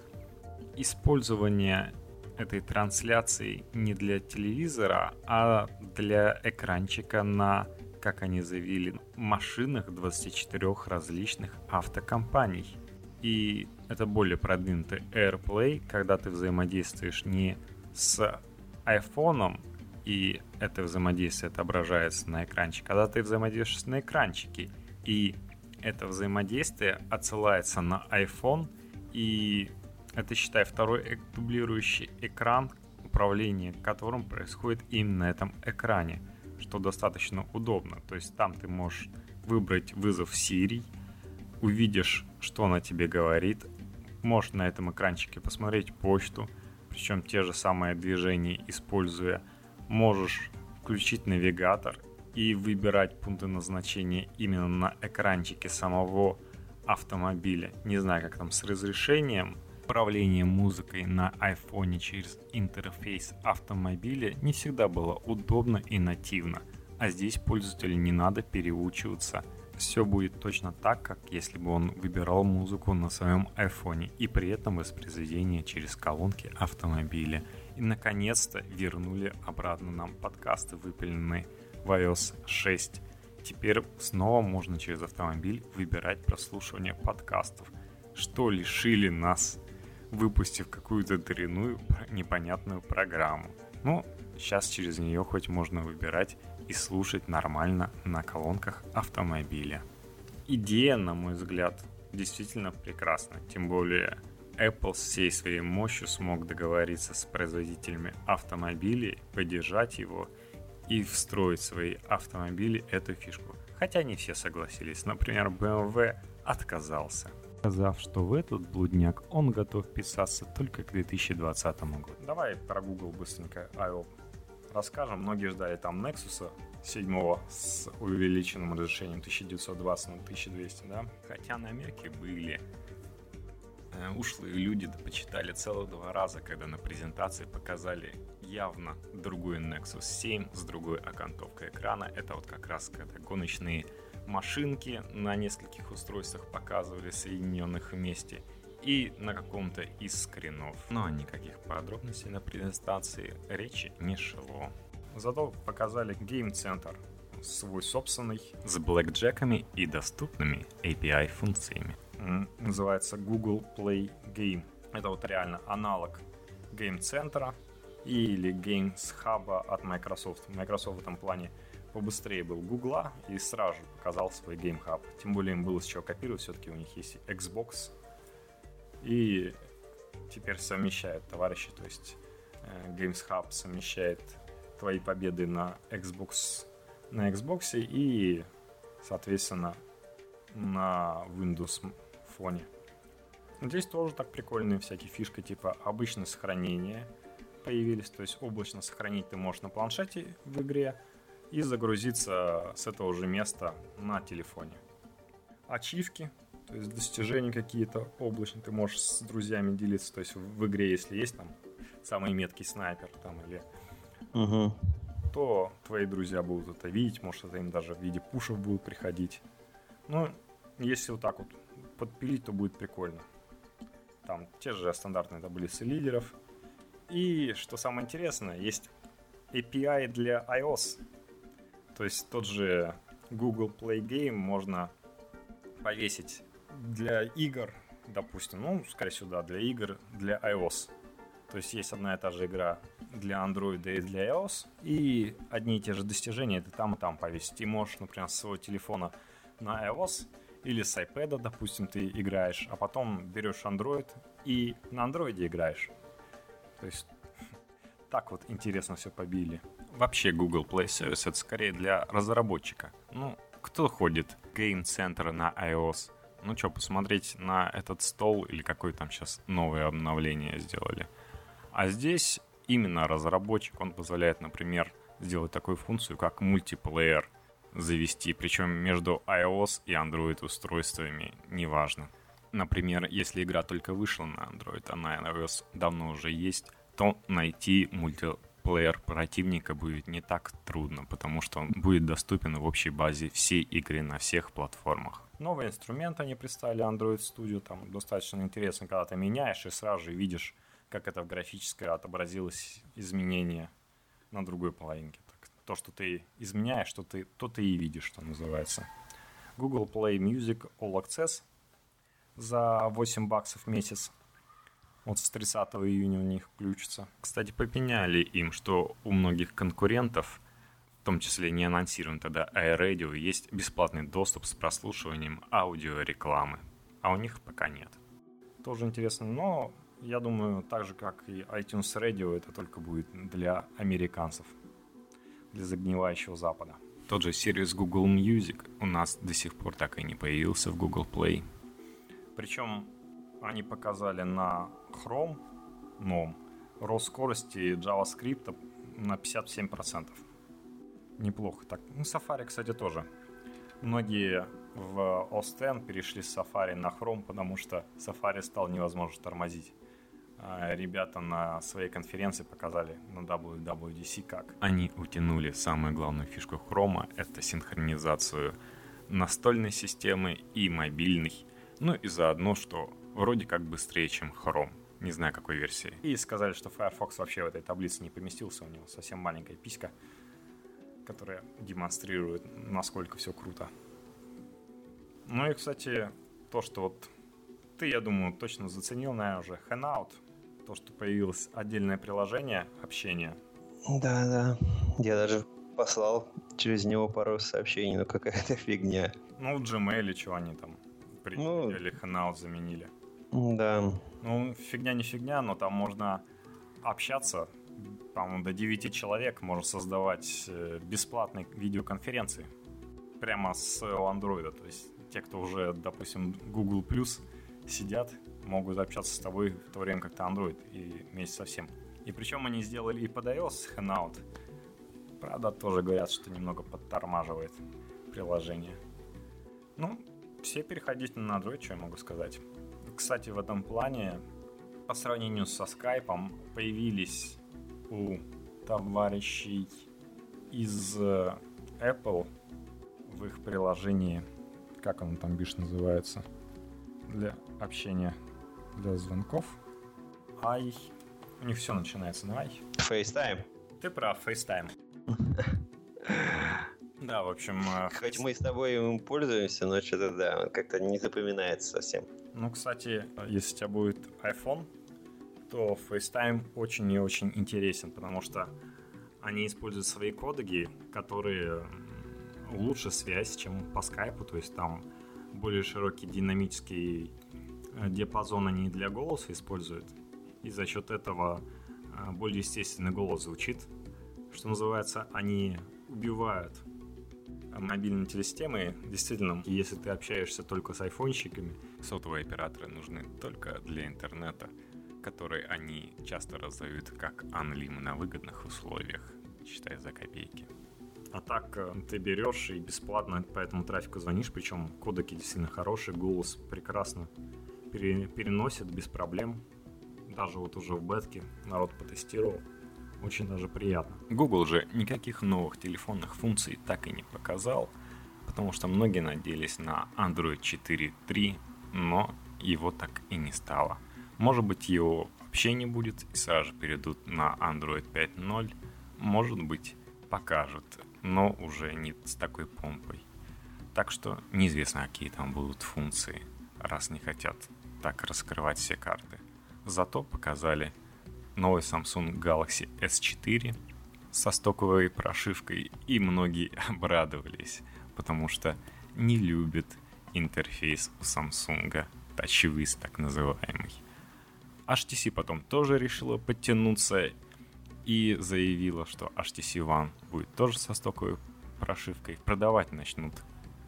Использование этой трансляции не для телевизора, а для экранчика на, как они заявили, машинах двадцати четырёх различных автокомпаний. И это более продвинутый AirPlay, когда ты взаимодействуешь не с iPhone, и это взаимодействие отображается на экранчике, когда ты взаимодействуешь на экранчике, и это взаимодействие отсылается на iPhone, и это, считай, второй дублирующий экран, управление которым происходит именно на этом экране, что достаточно удобно. То есть там ты можешь выбрать вызов Siri, увидишь, что она тебе говорит, можешь на этом экранчике посмотреть почту, причем те же самые движения используя, можешь включить навигатор и выбирать пункты назначения именно на экранчике самого автомобиля. Не знаю, как там с разрешением. Управление музыкой на iPhone через интерфейс автомобиля не всегда было удобно и нативно, а здесь пользователю не надо переучиваться. Все будет точно так, как если бы он выбирал музыку на своем iPhone и при этом воспроизведение через колонки автомобиля. И наконец-то вернули обратно нам подкасты, выпиленные в ай о эс шесть. Теперь снова можно через автомобиль выбирать прослушивание подкастов, что лишили нас, выпустив какую-то дрянную, непонятную программу. Но сейчас через нее хоть можно выбирать и слушать нормально на колонках автомобиля. Идея, на мой взгляд, действительно прекрасна. Тем более Apple всей своей мощью смог договориться с производителями автомобилей, поддержать его и встроить в свои автомобили эту фишку. Хотя не все согласились. Например, бэ эм вэ отказался, сказав, что в этот блудняк он готов писаться только к две тысячи двадцатому году. Давай про Google быстренько ай о расскажем. Многие ждали там Nexus седьмого с увеличенным разрешением тысяча девятьсот двадцать на тысяча двести, да? Хотя намерки были. Ушлые люди почитали целых два раза, когда на презентации показали явно другой Nexus семь с другой окантовкой экрана. Это вот как раз когда гоночные машинки на нескольких устройствах показывали, соединенных вместе, и на каком-то из скринов. Но никаких подробностей на презентации речи не шло. Зато показали Game Center, свой собственный, с блэкджеками и доступными эй пи ай-функциями. Называется Google Play Game. Это вот реально аналог Game Center или Games Hub от Microsoft. Microsoft в этом плане побыстрее был Гугла и сразу же показал свой Game Hub. Тем более им было с чего копировать, все-таки у них есть Xbox. И теперь совмещают товарищи, то есть Games Hub совмещает твои победы на Xbox, на Xbox и, соответственно, на Windows фоне. Здесь тоже так прикольные всякие фишки, типа обычное сохранение появились, то есть облачно сохранить ты можешь на планшете в игре и загрузиться с этого же места на телефоне. Ачивки, то есть достижения какие-то облачные, ты можешь с друзьями делиться, то есть в игре, если есть там самый меткий снайпер там или угу. то твои друзья будут это видеть, может это им даже в виде пушев будут приходить. Ну, если вот так вот подпилить, то будет прикольно. Там те же стандартные таблицы лидеров. И, что самое интересное, есть эй пи ай для iOS. То есть тот же Google Play Game можно повесить для игр, допустим, ну, скорее всего, для игр для iOS. То есть есть одна и та же игра для Android и для iOS. И одни и те же достижения ты там и там повесить. И можешь, например, с своего телефона на iOS или с iPad, допустим, ты играешь, а потом берешь Android и на Android играешь. То есть так вот интересно все побили. Вообще Google Play Service это скорее для разработчика. Ну, кто ходит в Game Center на iOS? Ну что, посмотреть на этот стол или какое там сейчас новое обновление сделали. А здесь именно разработчик, он позволяет, например, сделать такую функцию, как мультиплеер завести, причем между iOS и Android устройствами, неважно. Например, если игра только вышла на Android, а на iOS давно уже есть, то найти мультиплеер противника будет не так трудно, потому что он будет доступен в общей базе всей игры на всех платформах. Новые инструменты они представили, Android Studio, там достаточно интересно, когда ты меняешь и сразу же видишь, как это в графической отобразилось изменение на другой половинке. То, что ты изменяешь, что ты, то ты и видишь, что называется. Google Play Music All Access за восемь баксов в месяц. Вот с тридцатого июня у них включится. Кстати, поменяли им, что у многих конкурентов, в том числе не анонсирован тогда iRadio, есть бесплатный доступ с прослушиванием аудиорекламы. А у них пока нет. Тоже интересно, но я думаю, так же как и iTunes Radio, это только будет для американцев, для загнивающего запада. Тот же сервис Google Music у нас до сих пор так и не появился в Google Play. Причем они показали на Chrome новом рост скорости JavaScript на пятьдесят семь процентов. Неплохо так. Ну, Safari, кстати, тоже. Многие в Osten перешли с Safari на Chrome, потому что Safari стал невозможно тормозить. Ребята на своей конференции показали на дабл ю дабл ю ди си, как они утянули самую главную фишку Chrome, это синхронизацию настольной системы и мобильной. Ну и заодно, что вроде как быстрее, чем Chrome. Не знаю, какой версии. И сказали, что Firefox вообще в этой таблице не поместился. У него совсем маленькая писька, которая демонстрирует, насколько все круто. Ну и, кстати, то, что вот ты, я думаю, точно заценил, наверное, уже Hangout. То, что появилось отдельное приложение общения. Да, да. Я даже послал через него пару сообщений, но какая-то фигня. Ну, в Gmail, что они там приняли, ну, Hangout заменили. Да. Ну, фигня не фигня, но там можно общаться, по-моему, до девяти человек можно создавать бесплатные видеоконференции прямо с Android. То есть те, кто уже, допустим, Google+, сидят, могут общаться с тобой в то время, как ты Android, и вместе со всем. И причем они сделали и под iOS Hangout. Правда, тоже говорят, что немного подтормаживает приложение. Ну, все переходите на Android, что я могу сказать. Кстати, в этом плане, по сравнению со Skype, появились у товарищей из Apple в их приложении, как оно там бишь называется, для общения, для звонков. Ай. У них все начинается на Ай. FaceTime. Ты прав, FaceTime. Да, в общем... Хоть мы с тобой им пользуемся, но что-то, да, как-то не запоминается совсем. Ну, кстати, если у тебя будет iPhone, то FaceTime очень и очень интересен, потому что они используют свои кодеки, которые лучше связь, чем по Skype, то есть там более широкий динамический диапазон они для голоса используют, и за счет этого более естественный голос звучит. Что называется, они убивают мобильные телесистемы. Действительно, если ты общаешься только с айфонщиками, сотовые операторы нужны только для интернета, который они часто раздают как анлим на выгодных условиях, считай за копейки. А так ты берешь и бесплатно по этому трафику звонишь, причем кодеки действительно хорошие, голос прекрасно переносит без проблем. Даже вот уже в бетке народ потестировал. Очень даже приятно. Google же никаких новых телефонных функций так и не показал, потому что многие надеялись на Android четыре точка три, но его так и не стало. Может быть, его вообще не будет, и сразу перейдут на Android пять точка ноль. Может быть, покажут, но уже не с такой помпой. Так что неизвестно, какие там будут функции, раз не хотят так раскрывать все карты. Зато показали новый Samsung Galaxy эс четыре со стоковой прошивкой, и многие обрадовались, потому что не любят интерфейс у Samsung, TouchWiz так называемый. эйч ти си потом тоже решила подтянуться и заявила, что эйч ти си One будет тоже со стоковой прошивкой. Продавать начнут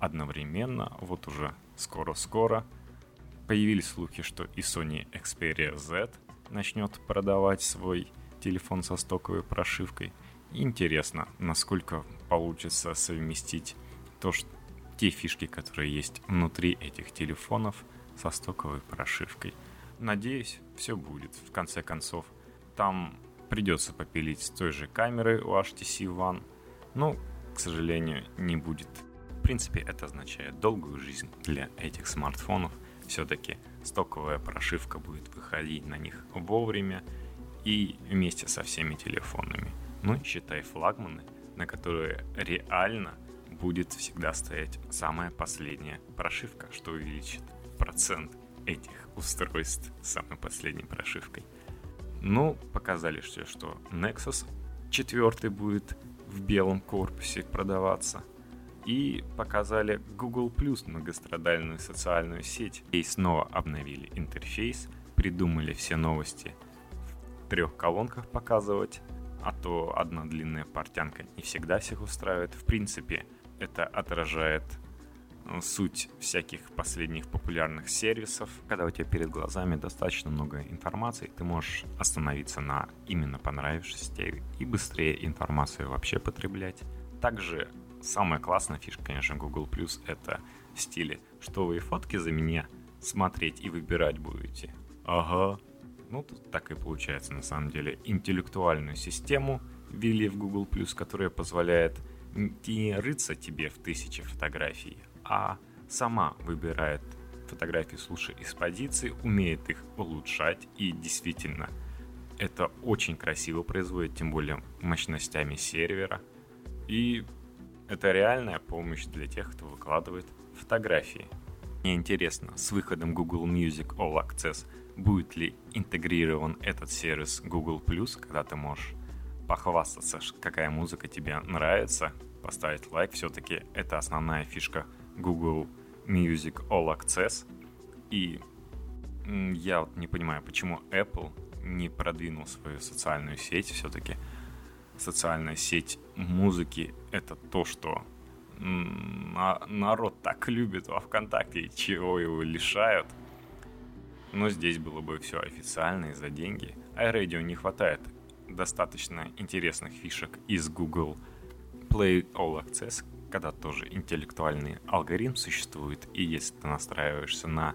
одновременно, вот уже скоро-скоро. Появились слухи, что и Sony Xperia Z начнет продавать свой телефон со стоковой прошивкой. Интересно, насколько получится совместить то, что, те фишки, которые есть внутри этих телефонов, со стоковой прошивкой. Надеюсь, все будет. В конце концов, там придется попилить с той же камерой у эйч ти си One, но, к сожалению, не будет. В принципе, это означает долгую жизнь для этих смартфонов. Все-таки стоковая прошивка будет выходить на них вовремя и вместе со всеми телефонами. Ну, считай флагманы, на которые реально будет всегда стоять самая последняя прошивка, что увеличит процент этих устройств с самой последней прошивкой. Ну, показали все, что Nexus четыре будет в белом корпусе продаваться. И показали Google+, многострадальную социальную сеть. И снова обновили интерфейс, придумали все новости в трех колонках показывать, а то одна длинная портянка не всегда всех устраивает. В принципе, это отражает суть всяких последних популярных сервисов. Когда у тебя перед глазами достаточно много информации, ты можешь остановиться на именно понравившейся тебе и быстрее информацию вообще потреблять. Также самая классная фишка, конечно, Google+, это в стиле, что вы фотки за меня смотреть и выбирать будете. Ага. Ну, тут так и получается, на самом деле. Интеллектуальную систему ввели в Google+, которая позволяет не рыться тебе в тысячи фотографий, а сама выбирает фотографии с лучшей экспозиции, умеет их улучшать, и действительно, это очень красиво производит, тем более мощностями сервера. И это реальная помощь для тех, кто выкладывает фотографии. Мне интересно, с выходом Google Music All Access будет ли интегрирован этот сервис Google+, когда ты можешь похвастаться, какая музыка тебе нравится, поставить лайк. Все-таки это основная фишка Google Music All Access. И я вот не понимаю, почему Apple не продвинул свою социальную сеть. Все-таки социальная сеть музыки — это то, что народ так любит во ВКонтакте, чего его лишают. Но здесь было бы все официально и за деньги. iRadio не хватает достаточно интересных фишек из Google Play All Access, когда тоже интеллектуальный алгоритм существует, и если ты настраиваешься на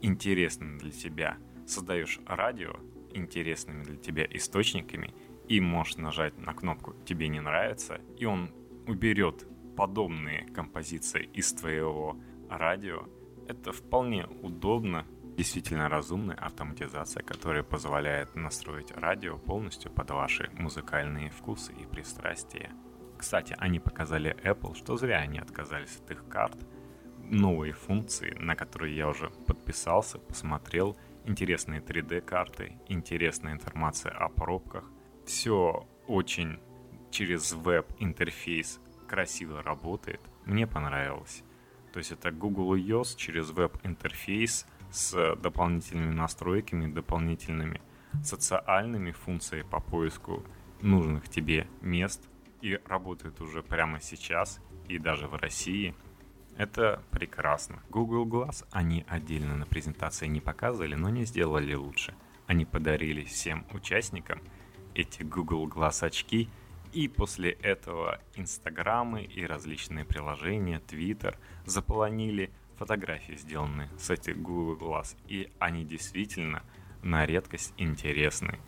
интересные для тебя, создаешь радио интересными для тебя источниками, и можешь нажать на кнопку «Тебе не нравится», и он уберет подобные композиции из твоего радио. Это вполне удобно. Действительно разумная автоматизация, которая позволяет настроить радио полностью под ваши музыкальные вкусы и пристрастия. Кстати, они показали Apple, что зря они отказались от их карт. Новые функции, на которые я уже подписался, посмотрел. Интересные три дэ карты, интересная информация о пробках. Все очень через веб-интерфейс красиво работает. Мне понравилось. То есть это Google I/O через веб-интерфейс с дополнительными настройками, дополнительными социальными функциями по поиску нужных тебе мест, и работает уже прямо сейчас, и даже в России. Это прекрасно. Google Glass они отдельно на презентации не показывали, но не сделали лучше. Они подарили всем участникам эти Google Glass очки, и после этого инстаграмы и различные приложения, Twitter заполонили фотографии, сделаны с этих Google Glass, и они действительно на редкость интересны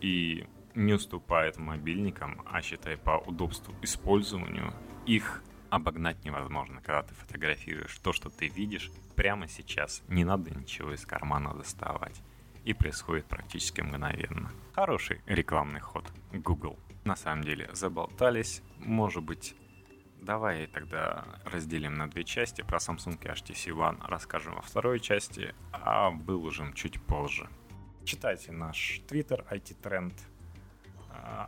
и не уступают мобильникам, а считай по удобству использованию их обогнать невозможно, когда ты фотографируешь то, что ты видишь прямо сейчас, не надо ничего из кармана доставать, и происходит практически мгновенно. Хороший рекламный ход Google. На самом деле заболтались, может быть. Давай тогда разделим на две части. Про Samsung и эйч ти си One расскажем во второй части, а выложим чуть позже. Читайте наш Twitter, ай ти тренд,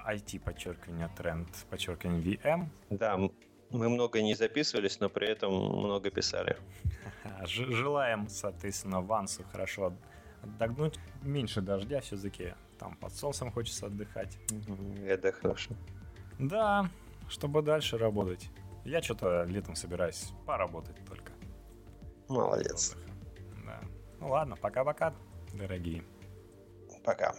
ай ти, подчеркивание, тренд, подчеркивание, ви эм. Да, мы много не записывались, но при этом много писали. Желаем, соответственно, Вансу хорошо отдохнуть. Меньше дождя все-таки, там под солнцем хочется отдыхать. Это хорошо. Да, чтобы дальше работать. Я что-то летом собираюсь поработать только. Молодец. Да. Ну ладно, пока-пока, дорогие. Пока.